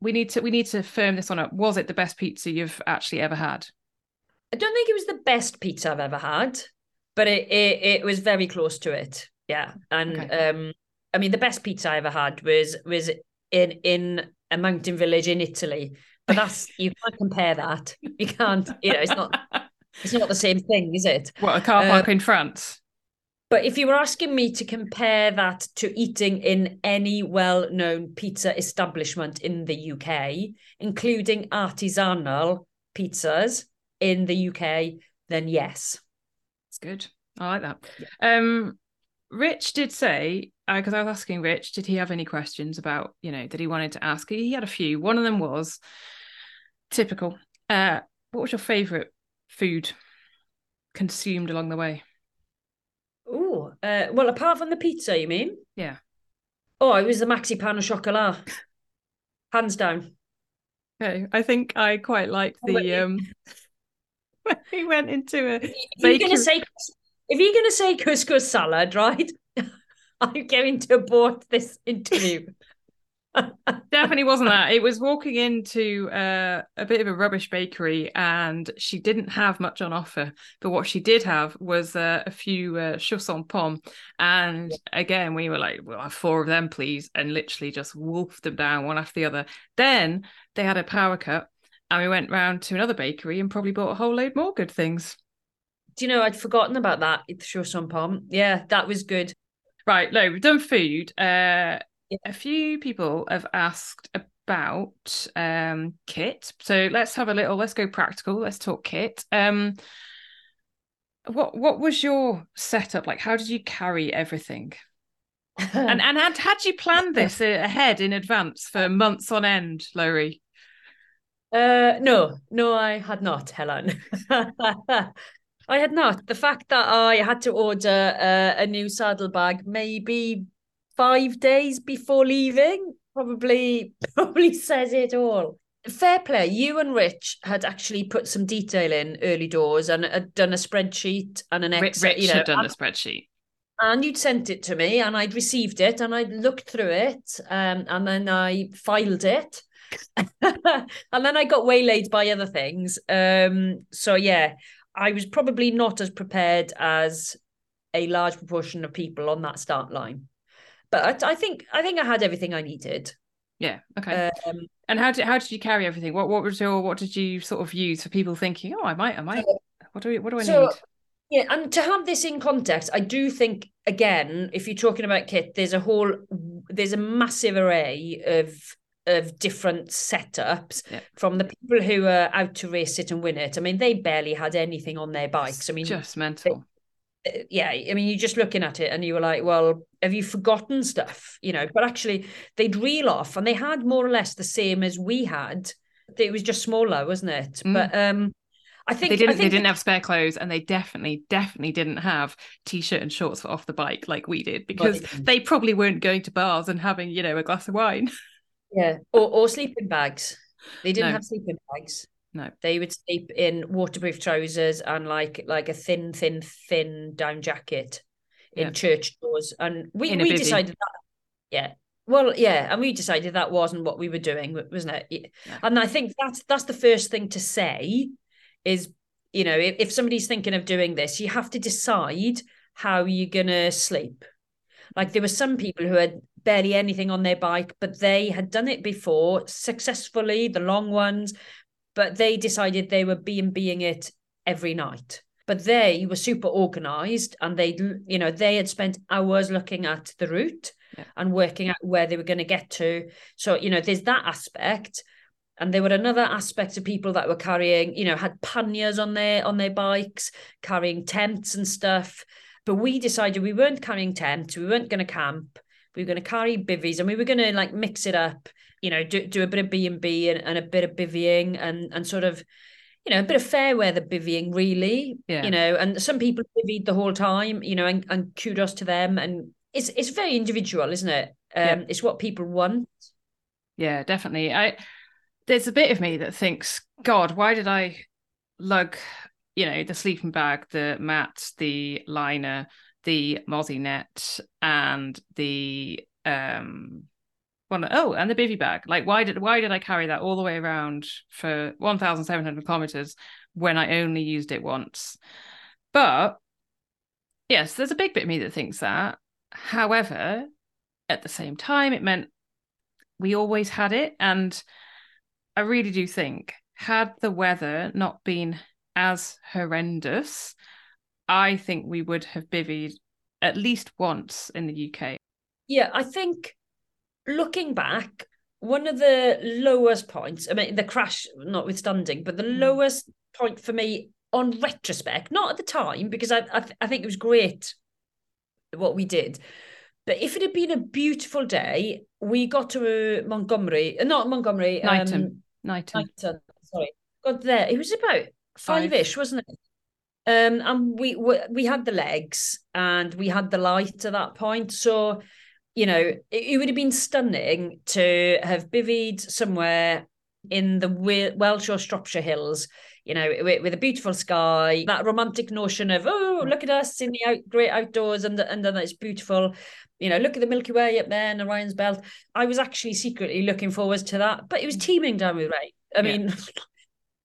We need to firm this one up. Was it the best pizza you've actually ever had? I don't think it was the best pizza I've ever had, but it was very close to it. Yeah. And okay. I mean, the best pizza I ever had was in a mountain village in Italy, but that's, you can't compare that. You can't, you know, it's not the same thing, is it? What, a car park in France? But if you were asking me to compare that to eating in any well-known pizza establishment in the UK, including artisanal pizzas in the UK, then yes. That's good. I like that. Yeah. Rich did say, because I was asking Rich, did he have any questions about, you know, that he wanted to ask? He had a few. One of them was, typical, what was your favourite food consumed along the way? Oh, well, apart from the pizza, you mean? Yeah. Oh, it was the maxi pan of chocolat. Hands down. Okay, I think I quite like the... when he went into a... If you're going to say couscous salad, right, I'm going to abort this interview. Definitely wasn't that. It was walking into a bit of a rubbish bakery, and she didn't have much on offer. But what she did have was a few choux en pomme. And again, we were like, "Well, have four of them, please," and literally just wolfed them down one after the other. Then they had a power cut, and we went round to another bakery and probably bought a whole load more good things. Do you know, I'd forgotten about that. Choux en pomme. Yeah, that was good. Right, no, we've done food. A few people have asked about kit. So let's go practical. Let's talk kit. What was your setup like? How did you carry everything? and had you planned this ahead in advance for months on end, Lowri? No, I had not, Helen. I had not. The fact that I had to order a new saddlebag maybe 5 days before leaving probably says it all. Fair play. You and Rich had actually put some detail in early doors and had done a spreadsheet and an Excel. Rich had done the spreadsheet. And you'd sent it to me and I'd received it and I'd looked through it and then I filed it. And then I got waylaid by other things. So, yeah, I was probably not as prepared as a large proportion of people on that start line. But I think I had everything I needed. Yeah. Okay. And how did you carry everything? What did you sort of use for people thinking, oh, I might. What do I need? Yeah, and to have this in context, I do think, again, if you're talking about kit, there's a massive array of different setups, yeah, from the people who are out to race it and win it. I mean, they barely had anything on their bikes. I mean, just mental. Yeah, I mean, you're just looking at it and you were like, well, have you forgotten stuff? You know, but actually they'd reel off and they had more or less the same as we had. It was just smaller, wasn't it? Mm. But I think they didn't have spare clothes, and they definitely didn't have T-shirt and shorts for off the bike like we did, because they probably weren't going to bars and having, you know, a glass of wine. Yeah, or sleeping bags. They didn't have sleeping bags. No, they would sleep in waterproof trousers and like a thin down jacket in church doors. And we decided that. Yeah. Well, yeah. And we decided that wasn't what we were doing, wasn't it? No. And I think that's the first thing to say is, you know, if somebody's thinking of doing this, you have to decide how you're going to sleep. Like, there were some people who had barely anything on their bike, but they had done it before successfully, the long ones. But they decided they were B&Bing it every night. But they were super organised, and they, you know, they had spent hours looking at the route and working out where they were going to get to. So, you know, there's that aspect. And there were another aspect of people that were carrying, you know, had panniers on their bikes, carrying tents and stuff. But we decided we weren't carrying tents. We weren't going to camp. We were going to carry bivvies, and we were going to like mix it up, you know, do a bit of B&B and a bit of bivvying and sort of, you know, a bit of fair weather bivvying, really, you know, and some people bivvied the whole time, you know, and kudos to them. And it's very individual, isn't it? It's what people want. Yeah, definitely. There's a bit of me that thinks, God, why did I lug, you know, the sleeping bag, the mat, the liner, the mozzie net, and the and the bivvy bag. Like, why did I carry that all the way around for 1,700 kilometers when I only used it once? But yes, there's a big bit of me that thinks that. However, at the same time, it meant we always had it, and I really do think, had the weather not been as horrendous, I think we would have bivvied at least once in the UK. Yeah, I think looking back, one of the lowest points, I mean, the crash notwithstanding, but the lowest point for me on retrospect, not at the time, because I think it was great what we did. But if it had been a beautiful day, we got to Knighton. Sorry, got there. It was about five-ish, wasn't it? And we had the legs and we had the light at that point. So, you know, it would have been stunning to have bivvied somewhere in the Welsh or Shropshire Hills, you know, with a beautiful sky, that romantic notion of, oh, look at us in the great outdoors and then it's beautiful. You know, look at the Milky Way up there and Orion's Belt. I was actually secretly looking forward to that, but it was teeming down with rain. I mean,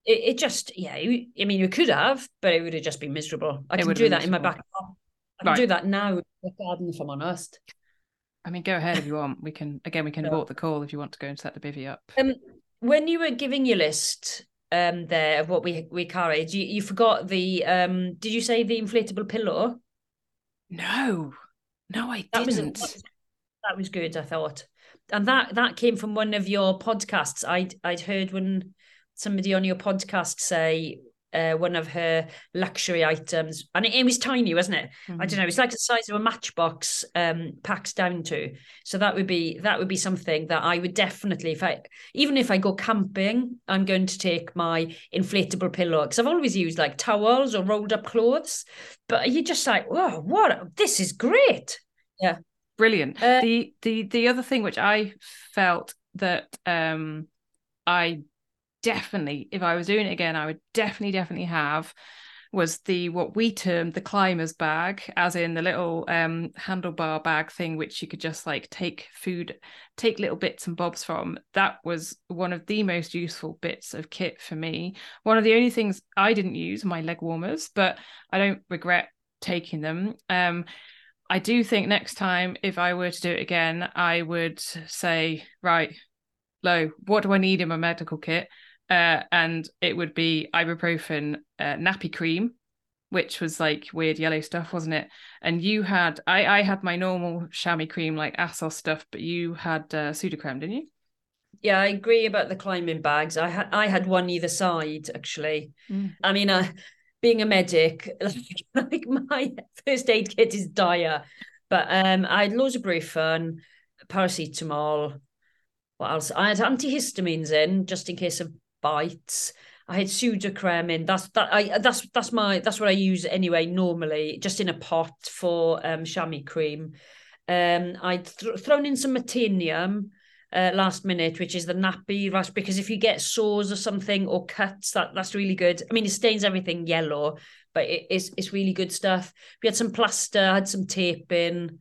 it just, I mean, you could have, but it would have just been miserable. I can do that in my back. I can do that now in the garden, if I'm honest. I mean, go ahead if you want. We can abort the call if you want to go and set the bivvy up. When you were giving your list there of what we carried, you forgot the did you say the inflatable pillow? No, I didn't. That was good, I thought. And that came from one of your podcasts. I'd heard when somebody on your podcast say one of her luxury items, and it was tiny, wasn't it? Mm-hmm. I don't know. It's like the size of a matchbox packs down to. So that would be something that I would definitely, even if I go camping, I'm going to take my inflatable pillow, because I've always used like towels or rolled up clothes. But you're just like, whoa, what? This is great. Yeah, brilliant. The other thing which I felt that I definitely, if I was doing it again, I would definitely have, was the, what we termed the climber's bag, as in the little handlebar bag thing, which you could just like take little bits and bobs from. That was one of the most useful bits of kit for me. One of the only things I didn't use, my leg warmers, but I don't regret taking them. I do think next time, if I were to do it again, I would say, right, Lo, what do I need in my medical kit? And it would be ibuprofen, nappy cream, which was like weird yellow stuff, wasn't it? And you had, I had my normal chamois cream, like Asos stuff, but you had pseudocreme, didn't you? Yeah, I agree about the climbing bags. I had one either side, actually. Mm. I mean, being a medic, like my first aid kit is dire. But I had loads of ibuprofen, paracetamol. What else? I had antihistamines in just in case of bites. I had pseudocreme in. That's what I use anyway normally, just in a pot for chamois cream. I'd thrown in some Metanium last minute, which is the nappy rash, because if you get sores or something or cuts, that's really good. I mean, it stains everything yellow, but it's really good stuff. We had some plaster, I had some tape in.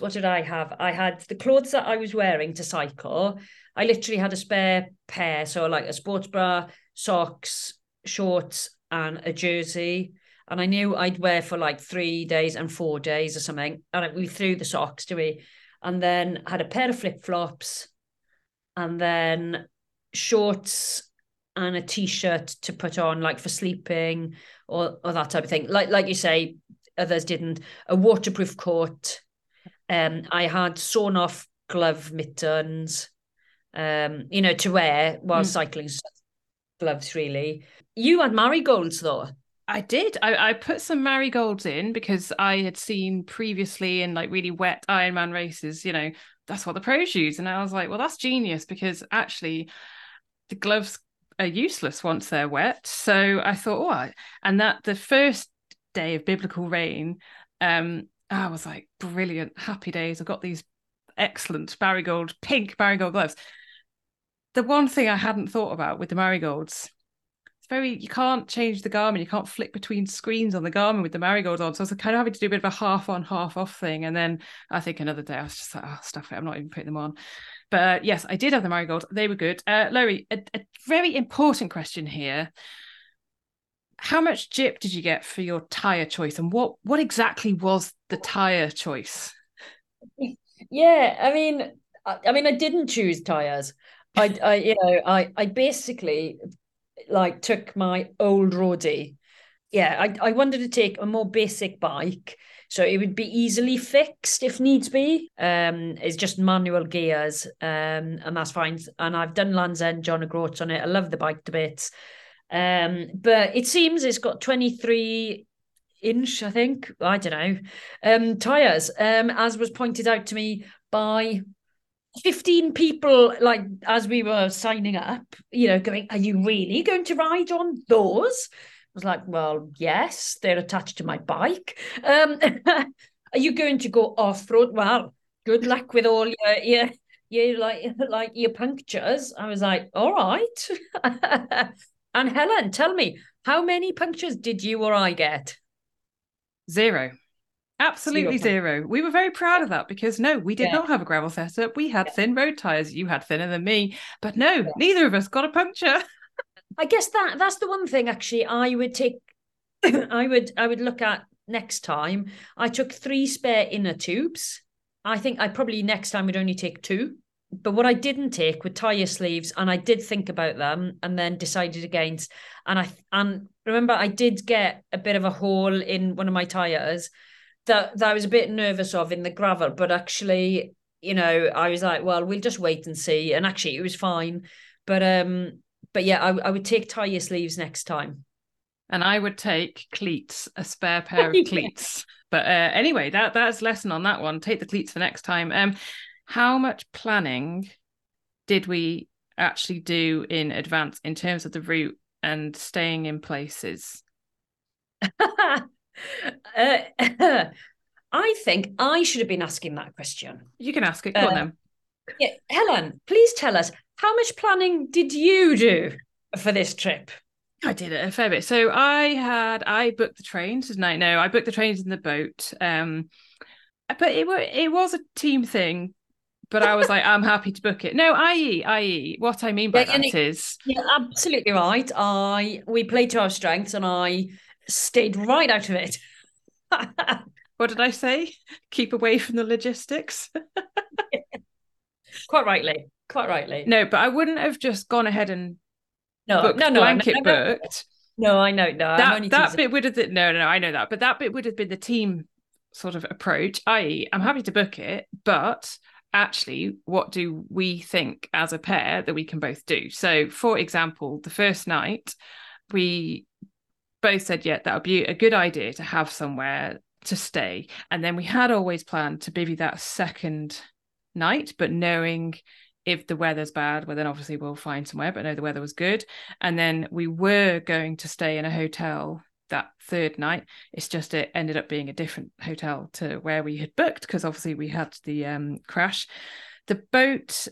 What did I have? I had the clothes that I was wearing to cycle. I literally had a spare pair, so like a sports bra, socks, shorts, and a jersey. And I knew I'd wear for like 3 days and 4 days or something. And we threw the socks to me. And then had a pair of flip-flops. And then shorts, and a t-shirt to put on, like for sleeping or that type of thing. Like you say, others didn't. A waterproof coat. I had sawn off glove mittens, to wear while cycling. Gloves, really. You had marigolds, though. I did. I put some marigolds in because I had seen previously in like really wet Ironman races, that's what the pros use. And I was like, well, that's genius, because actually the gloves are useless once they're wet. So I thought, and that the first day of biblical rain, I was like, brilliant, happy days. I've got these excellent pink marigold gloves. The one thing I hadn't thought about with the marigolds, you can't change the Garmin. You can't flick between screens on the Garmin with the marigolds on. So I was kind of having to do a bit of a half on, half off thing. And then I think another day I was just like, stuff it. I'm not even putting them on. But yes, I did have the marigolds. They were good. Lowri, a very important question here. How much gyp did you get for your tyre choice? And what exactly was the tyre choice? Yeah, I mean, I didn't choose tyres. I basically like took my old roadie. Yeah, I wanted to take a more basic bike, so it would be easily fixed if needs be. It's just manual gears, and that's fine. And I've done Land's End, John O'Groats on it. I love the bike to bits. But it seems it's got 23-inch, I think. I don't know. Tyres, as was pointed out to me by 15 people, like as we were signing up, going, are you really going to ride on those? I was like, well, yes, they're attached to my bike. Are you going to go off-road? Well, good luck with all your like your punctures. I was like, all right. And Helen, tell me, how many punctures did you or I get? Zero. Absolutely zero. We were very proud of that because we did not have a gravel setup. We had thin road tyres. You had thinner than me, but neither of us got a puncture. I guess that's the one thing actually I would take. I would look at next time. I took 3 spare inner tubes. I think I probably next time would only take 2. But what I didn't take were tyre sleeves, and I did think about them and then decided against. And remember, I did get a bit of a hole in one of my tyres. That I was a bit nervous of in the gravel, but actually, I was like, well, we'll just wait and see. And actually it was fine. But yeah, I would take tyre sleeves next time. And I would take cleats, a spare pair of cleats. But anyway, that's lesson on that one. Take the cleats for next time. How much planning did we actually do in advance in terms of the route and staying in places? I think I should have been asking that question. You can ask it. Go on then. Yeah, Helen, please tell us, how much planning did you do for this trip? I did it a fair bit. So I booked the trains, didn't I? No, I booked the trains and the boat. But it was a team thing. But I was like, I'm happy to book it. No, i.e. What I mean by that is, you're absolutely right. We played to our strengths, and I stayed right out of it. What did I say? Keep away from the logistics. Quite rightly. No, but I wouldn't have just gone ahead and booked. No, I know. No, that bit would have. No, I know that. But that bit would have been the team sort of approach. I.e., I'm happy to book it, but actually, what do we think as a pair that we can both do? So, for example, the first night we both said, that would be a good idea to have somewhere to stay. And then we had always planned to bivvy that second night, but knowing if the weather's bad, well, then obviously we'll find somewhere, but no, the weather was good. And then we were going to stay in a hotel that third night. It's just it ended up being a different hotel to where we had booked because obviously we had the crash. The boat,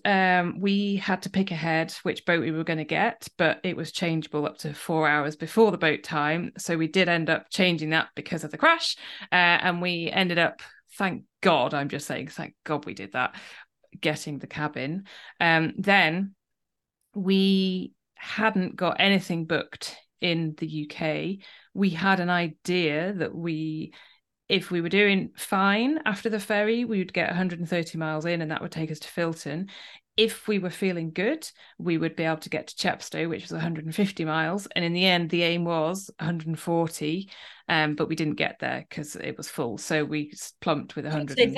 we had to pick ahead which boat we were going to get, but it was changeable up to 4 hours before the boat time. So we did end up changing that because of the crash. And we ended up, thank God we did that, getting the cabin. Then we hadn't got anything booked in the UK. We had an idea that we if we were doing fine after the ferry, we would get 130 miles in, and that would take us to Filton. If we were feeling good, we would be able to get to Chepstow, which was 150 miles. And in the end, the aim was 140, but we didn't get there because it was full. So we plumped with 130.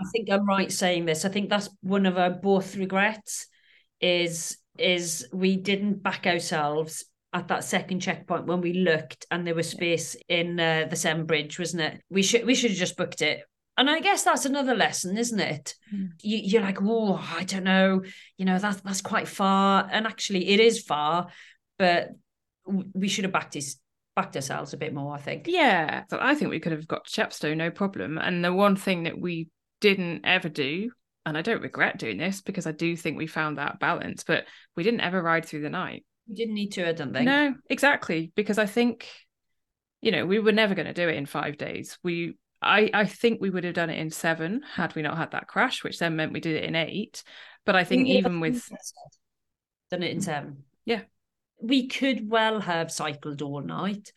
I think I'm right saying this. I think that's one of our both regrets is we didn't back ourselves at that second checkpoint when we looked and there was space in the Seven Bridge, wasn't it? We should have just booked it. And I guess that's another lesson, isn't it? Mm. You're like, oh, I don't know, that's quite far. And actually it is far, but we should have backed ourselves a bit more, I think. Yeah, so I think we could have got to Chepstow, no problem. And the one thing that we didn't ever do, and I don't regret doing this because I do think we found that balance, but we didn't ever ride through the night. We didn't need to, I don't think. No, exactly, because I think, we were never going to do it in 5 days. I think we would have done it in 7 had we not had that crash, which then meant we did it in 8. But I think even with... Done it in 7. Yeah. We could well have cycled all night.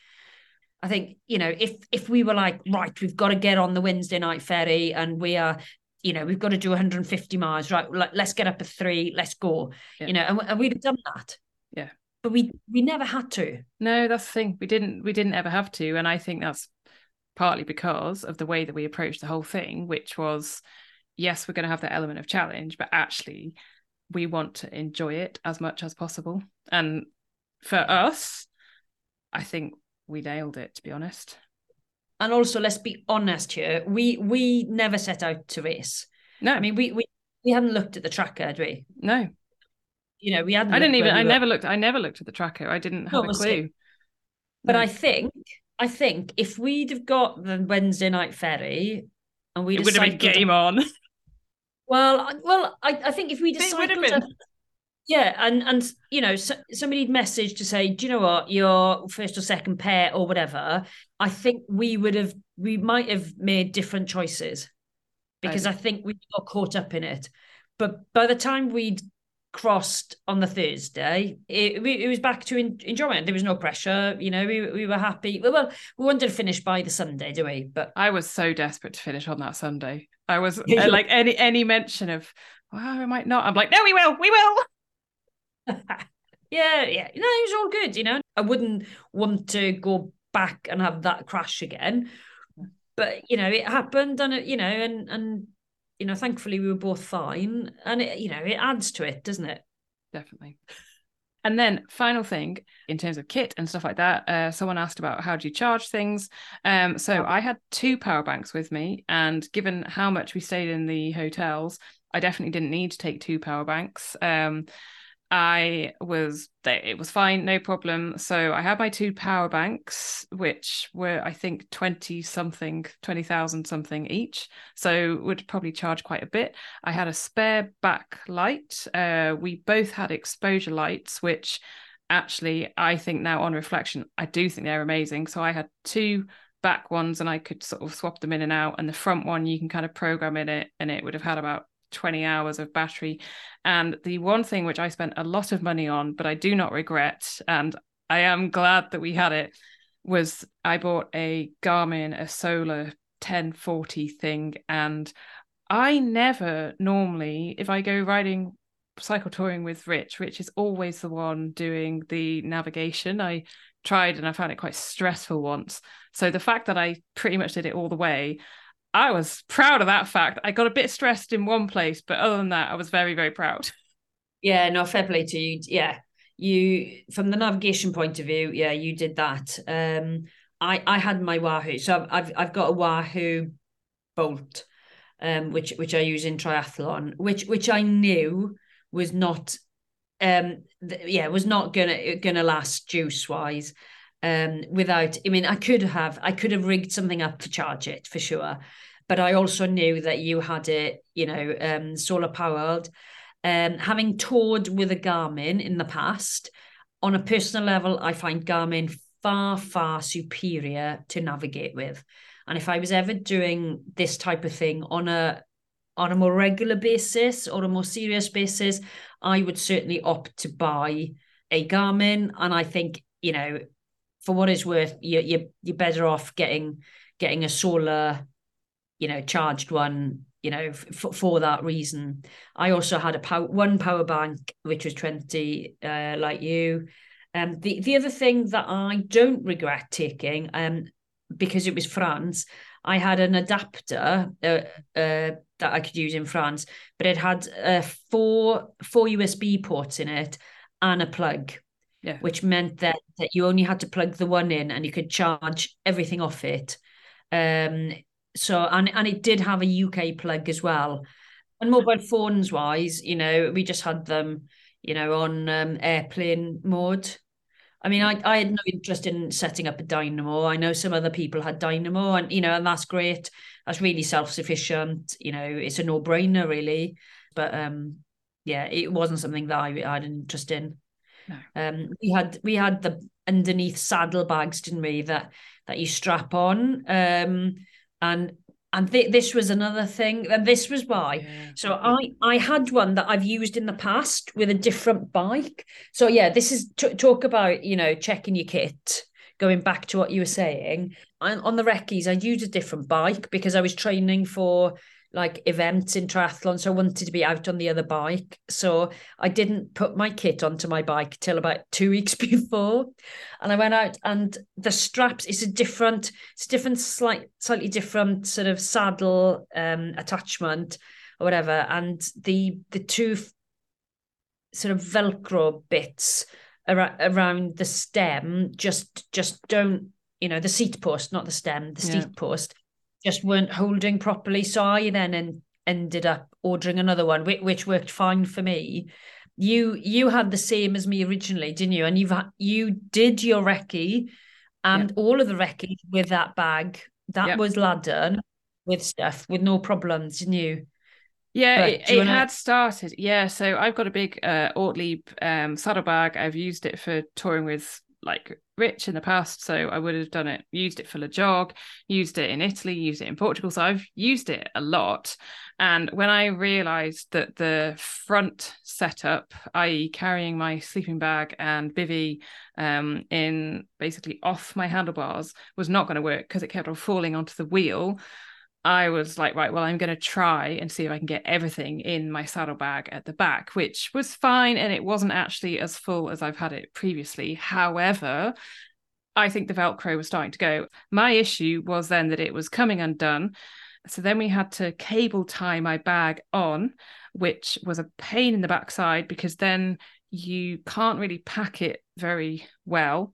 I think, if we were like, right, we've got to get on the Wednesday night ferry and we are... we've got to do 150 miles, right? Let's get up at 3, let's go, yeah. And we'd have done that. Yeah. But we never had to. No, that's the thing. We didn't ever have to. And I think that's partly because of the way that we approached the whole thing, which was, yes, we're going to have that element of challenge, but actually we want to enjoy it as much as possible. And for us, I think we nailed it, to be honest. And also, let's be honest here, we never set out to race. No. I mean, we hadn't looked at the tracker, had we? No. We hadn't. I never looked at the tracker. I didn't have a clue. But no. I think if we'd have got the Wednesday night ferry and we would have been game on. Well, I think if we decided... Yeah, and somebody'd message to say, do you know what, your first or second pair or whatever, I think we might have made different choices because I think we got caught up in it. But by the time we'd crossed on the Thursday, it was back to enjoyment. There was no pressure, we were happy. Well, we wanted to finish by the Sunday, do we? But I was so desperate to finish on that Sunday. I was like any mention of, well, we might not. I'm like, no, we will. yeah, no, it was all good. I wouldn't want to go back and have that crash again, but it happened, and and thankfully we were both fine, and it adds to it, doesn't it? Definitely. And then final thing in terms of kit and stuff like that, someone asked about how do you charge things. So I had 2 power banks with me, and given how much we stayed in the hotels, I definitely didn't need to take 2 power banks. It was fine, no problem. So I had my 2 power banks, which were, I think, 20,000 something each. So would probably charge quite a bit. I had a spare back light. We both had exposure lights, which actually I think now on reflection, I do think they're amazing. So I had 2 back ones and I could sort of swap them in and out. And the front one, you can kind of program in it and it would have had about 20 hours of battery. And the one thing which I spent a lot of money on, but I do not regret, and I am glad that we had it, was I bought a Garmin, a solar 1040 thing. And I never normally, if I go riding, cycle touring with Rich is always the one doing the navigation. I tried and I found it quite stressful once. So the fact that I pretty much did it all the way, I was proud of that fact. I got a bit stressed in one place, but other than that, I was very, very proud. Yeah, no, fair play to you. Yeah, you, from the navigation point of view, yeah, you did that. I had my Wahoo, so I've got a Wahoo Bolt, which I use in triathlon, which I knew was not, was not gonna last juice wise. I could have rigged something up to charge it for sure, but I also knew that you had it, solar powered. Having toured with a Garmin in the past, on a personal level, I find Garmin far, far superior to navigate with. And if I was ever doing this type of thing on a more regular basis or a more serious basis, I would certainly opt to buy a Garmin. And I think, for what it's worth, you're better off getting getting a solar, charged one, for that reason. I also had one power bank, which was 20, like you. The other thing that I don't regret taking, because it was France, I had an adapter that I could use in France, but it had four USB ports in it and a plug, which meant that you only had to plug the one in and you could charge everything off it. So it did have a UK plug as well. And mobile phones wise, we just had them, on airplane mode. I mean, I had no interest in setting up a dynamo. I know some other people had dynamo and, and that's great. That's really self-sufficient. It's a no-brainer really. But it wasn't something that I had an interest in. No. We had the underneath saddlebags, didn't we, that you strap on. This was another thing. And this was why. Yeah. So I had one that I've used in the past with a different bike. So, this is talk about, checking your kit, going back to what you were saying. On the recce's, I used a different bike because I was training for events in triathlon. So I wanted to be out on the other bike. So I didn't put my kit onto my bike till about 2 weeks before. And I went out and the straps, it's a different, slightly different sort of saddle attachment or whatever. And the two sort of Velcro bits around the stem, just don't, the seat post, not the stem, the seat post, just weren't holding properly. So I then ended up ordering another one, which worked fine for me. You had the same as me originally, didn't you? And you did your recce and all of the recce with that bag. That was laden with stuff with no problems, didn't you? Yeah, but it had started. Yeah, so I've got a big Ortlieb saddlebag. I've used it for touring with Rich in the past, so I would have used it for the jog, used it in Italy, used it in Portugal, so I've used it a lot. And when I realized that the front setup, i.e. carrying my sleeping bag and bivvy in basically off my handlebars, was not going to work because it kept on falling onto the wheel, I was like, right, well, I'm going to try and see if I can get everything in my saddlebag at the back, which was fine. And it wasn't actually as full as I've had it previously. However, I think the Velcro was starting to go. My issue was then that it was coming undone. So then we had to cable tie my bag on, which was a pain in the backside because then you can't really pack it very well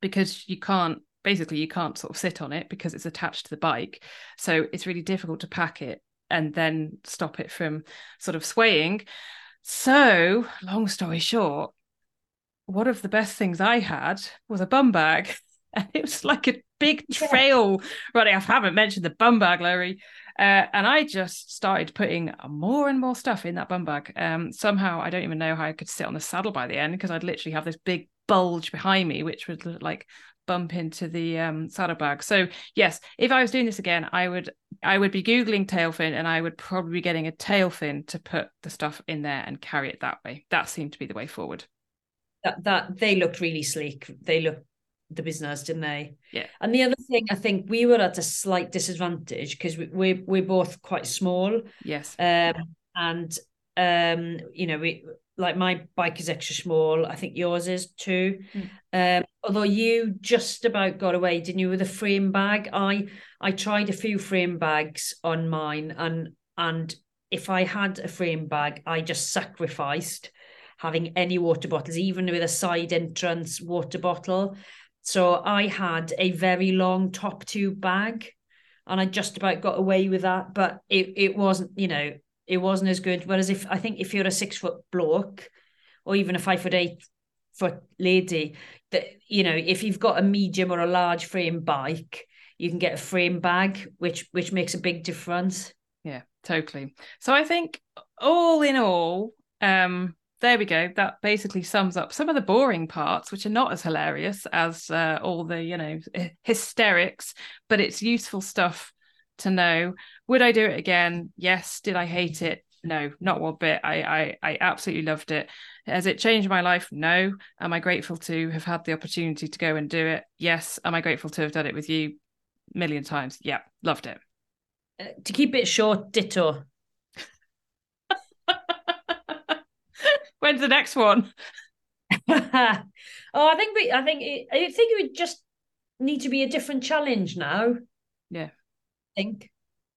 because you can't sort of sit on it because it's attached to the bike. So it's really difficult to pack it and then stop it from sort of swaying. So long story short, one of the best things I had was a bum bag. And it was like a big trail running. I haven't mentioned the bum bag, Lowri. And I just started putting more and more stuff in that bum bag. Somehow, I don't even know how I could sit on the saddle by the end because I'd literally have this big bulge behind me, which would look like bump into the saddlebag. So yes, if I was doing this again, I would be Googling tailfin and I would probably be getting a tailfin to put the stuff in there and carry it that way. That seemed to be the way forward. That they looked really sleek. They looked the business, didn't they? Yeah. And the other thing, I think we were at a slight disadvantage because we're both quite small. Yes. My bike is extra small. I think yours is too. Mm. Although you just about got away, didn't you, with a frame bag? I tried a few frame bags on mine, and if I had a frame bag, I just sacrificed having any water bottles, even with a side entrance water bottle. So I had a very long top tube bag, and I just about got away with that. But it wasn't, it wasn't as good. Whereas I think if you're a 6 foot bloke or even a 5 foot, 8 foot lady, that, if you've got a medium or a large frame bike, you can get a frame bag, which makes a big difference. Yeah, totally. So I think all in all, there we go. That basically sums up some of the boring parts, which are not as hilarious as all the, hysterics, but it's useful stuff to know. Would I do it again? Yes. Did I hate it? No, not one bit. I absolutely loved it. Has it changed my life? No. Am I grateful to have had the opportunity to go and do it? Yes. Am I grateful to have done it with you? million times. Yeah, loved it. To keep it short, ditto. When's the next one? I think it would just need to be a different challenge now. Yeah. I think.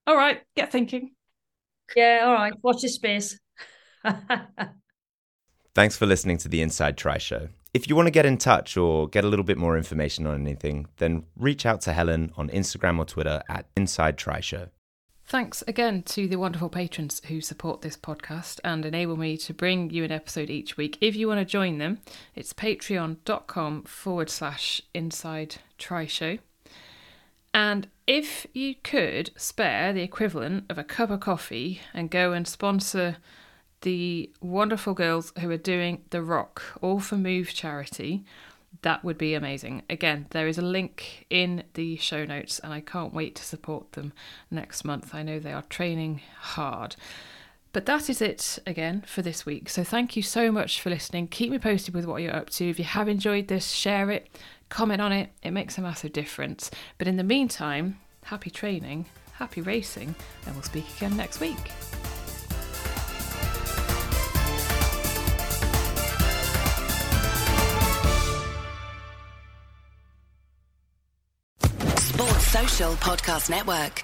All right, get thinking. Yeah, all right, watch this space. Thanks for listening to the Inside Tri Show. If you want to get in touch or get a little bit more information on anything, then reach out to Helen on Instagram or Twitter at Inside Tri Show. Thanks again to the wonderful patrons who support this podcast and enable me to bring you an episode each week. If you want to join them, it's patreon.com/Inside Tri Show. And if you could spare the equivalent of a cup of coffee and go and sponsor the wonderful girls who are doing the Rock All for Move charity, that would be amazing. Again, there is a link in the show notes and I can't wait to support them next month. I know they are training hard. But that is it again for this week. So thank you so much for listening. Keep me posted with what you're up to. If you have enjoyed this, share it, comment on it. It makes a massive difference. But in the meantime, happy training, happy racing, and we'll speak again next week. Social Podcast Network.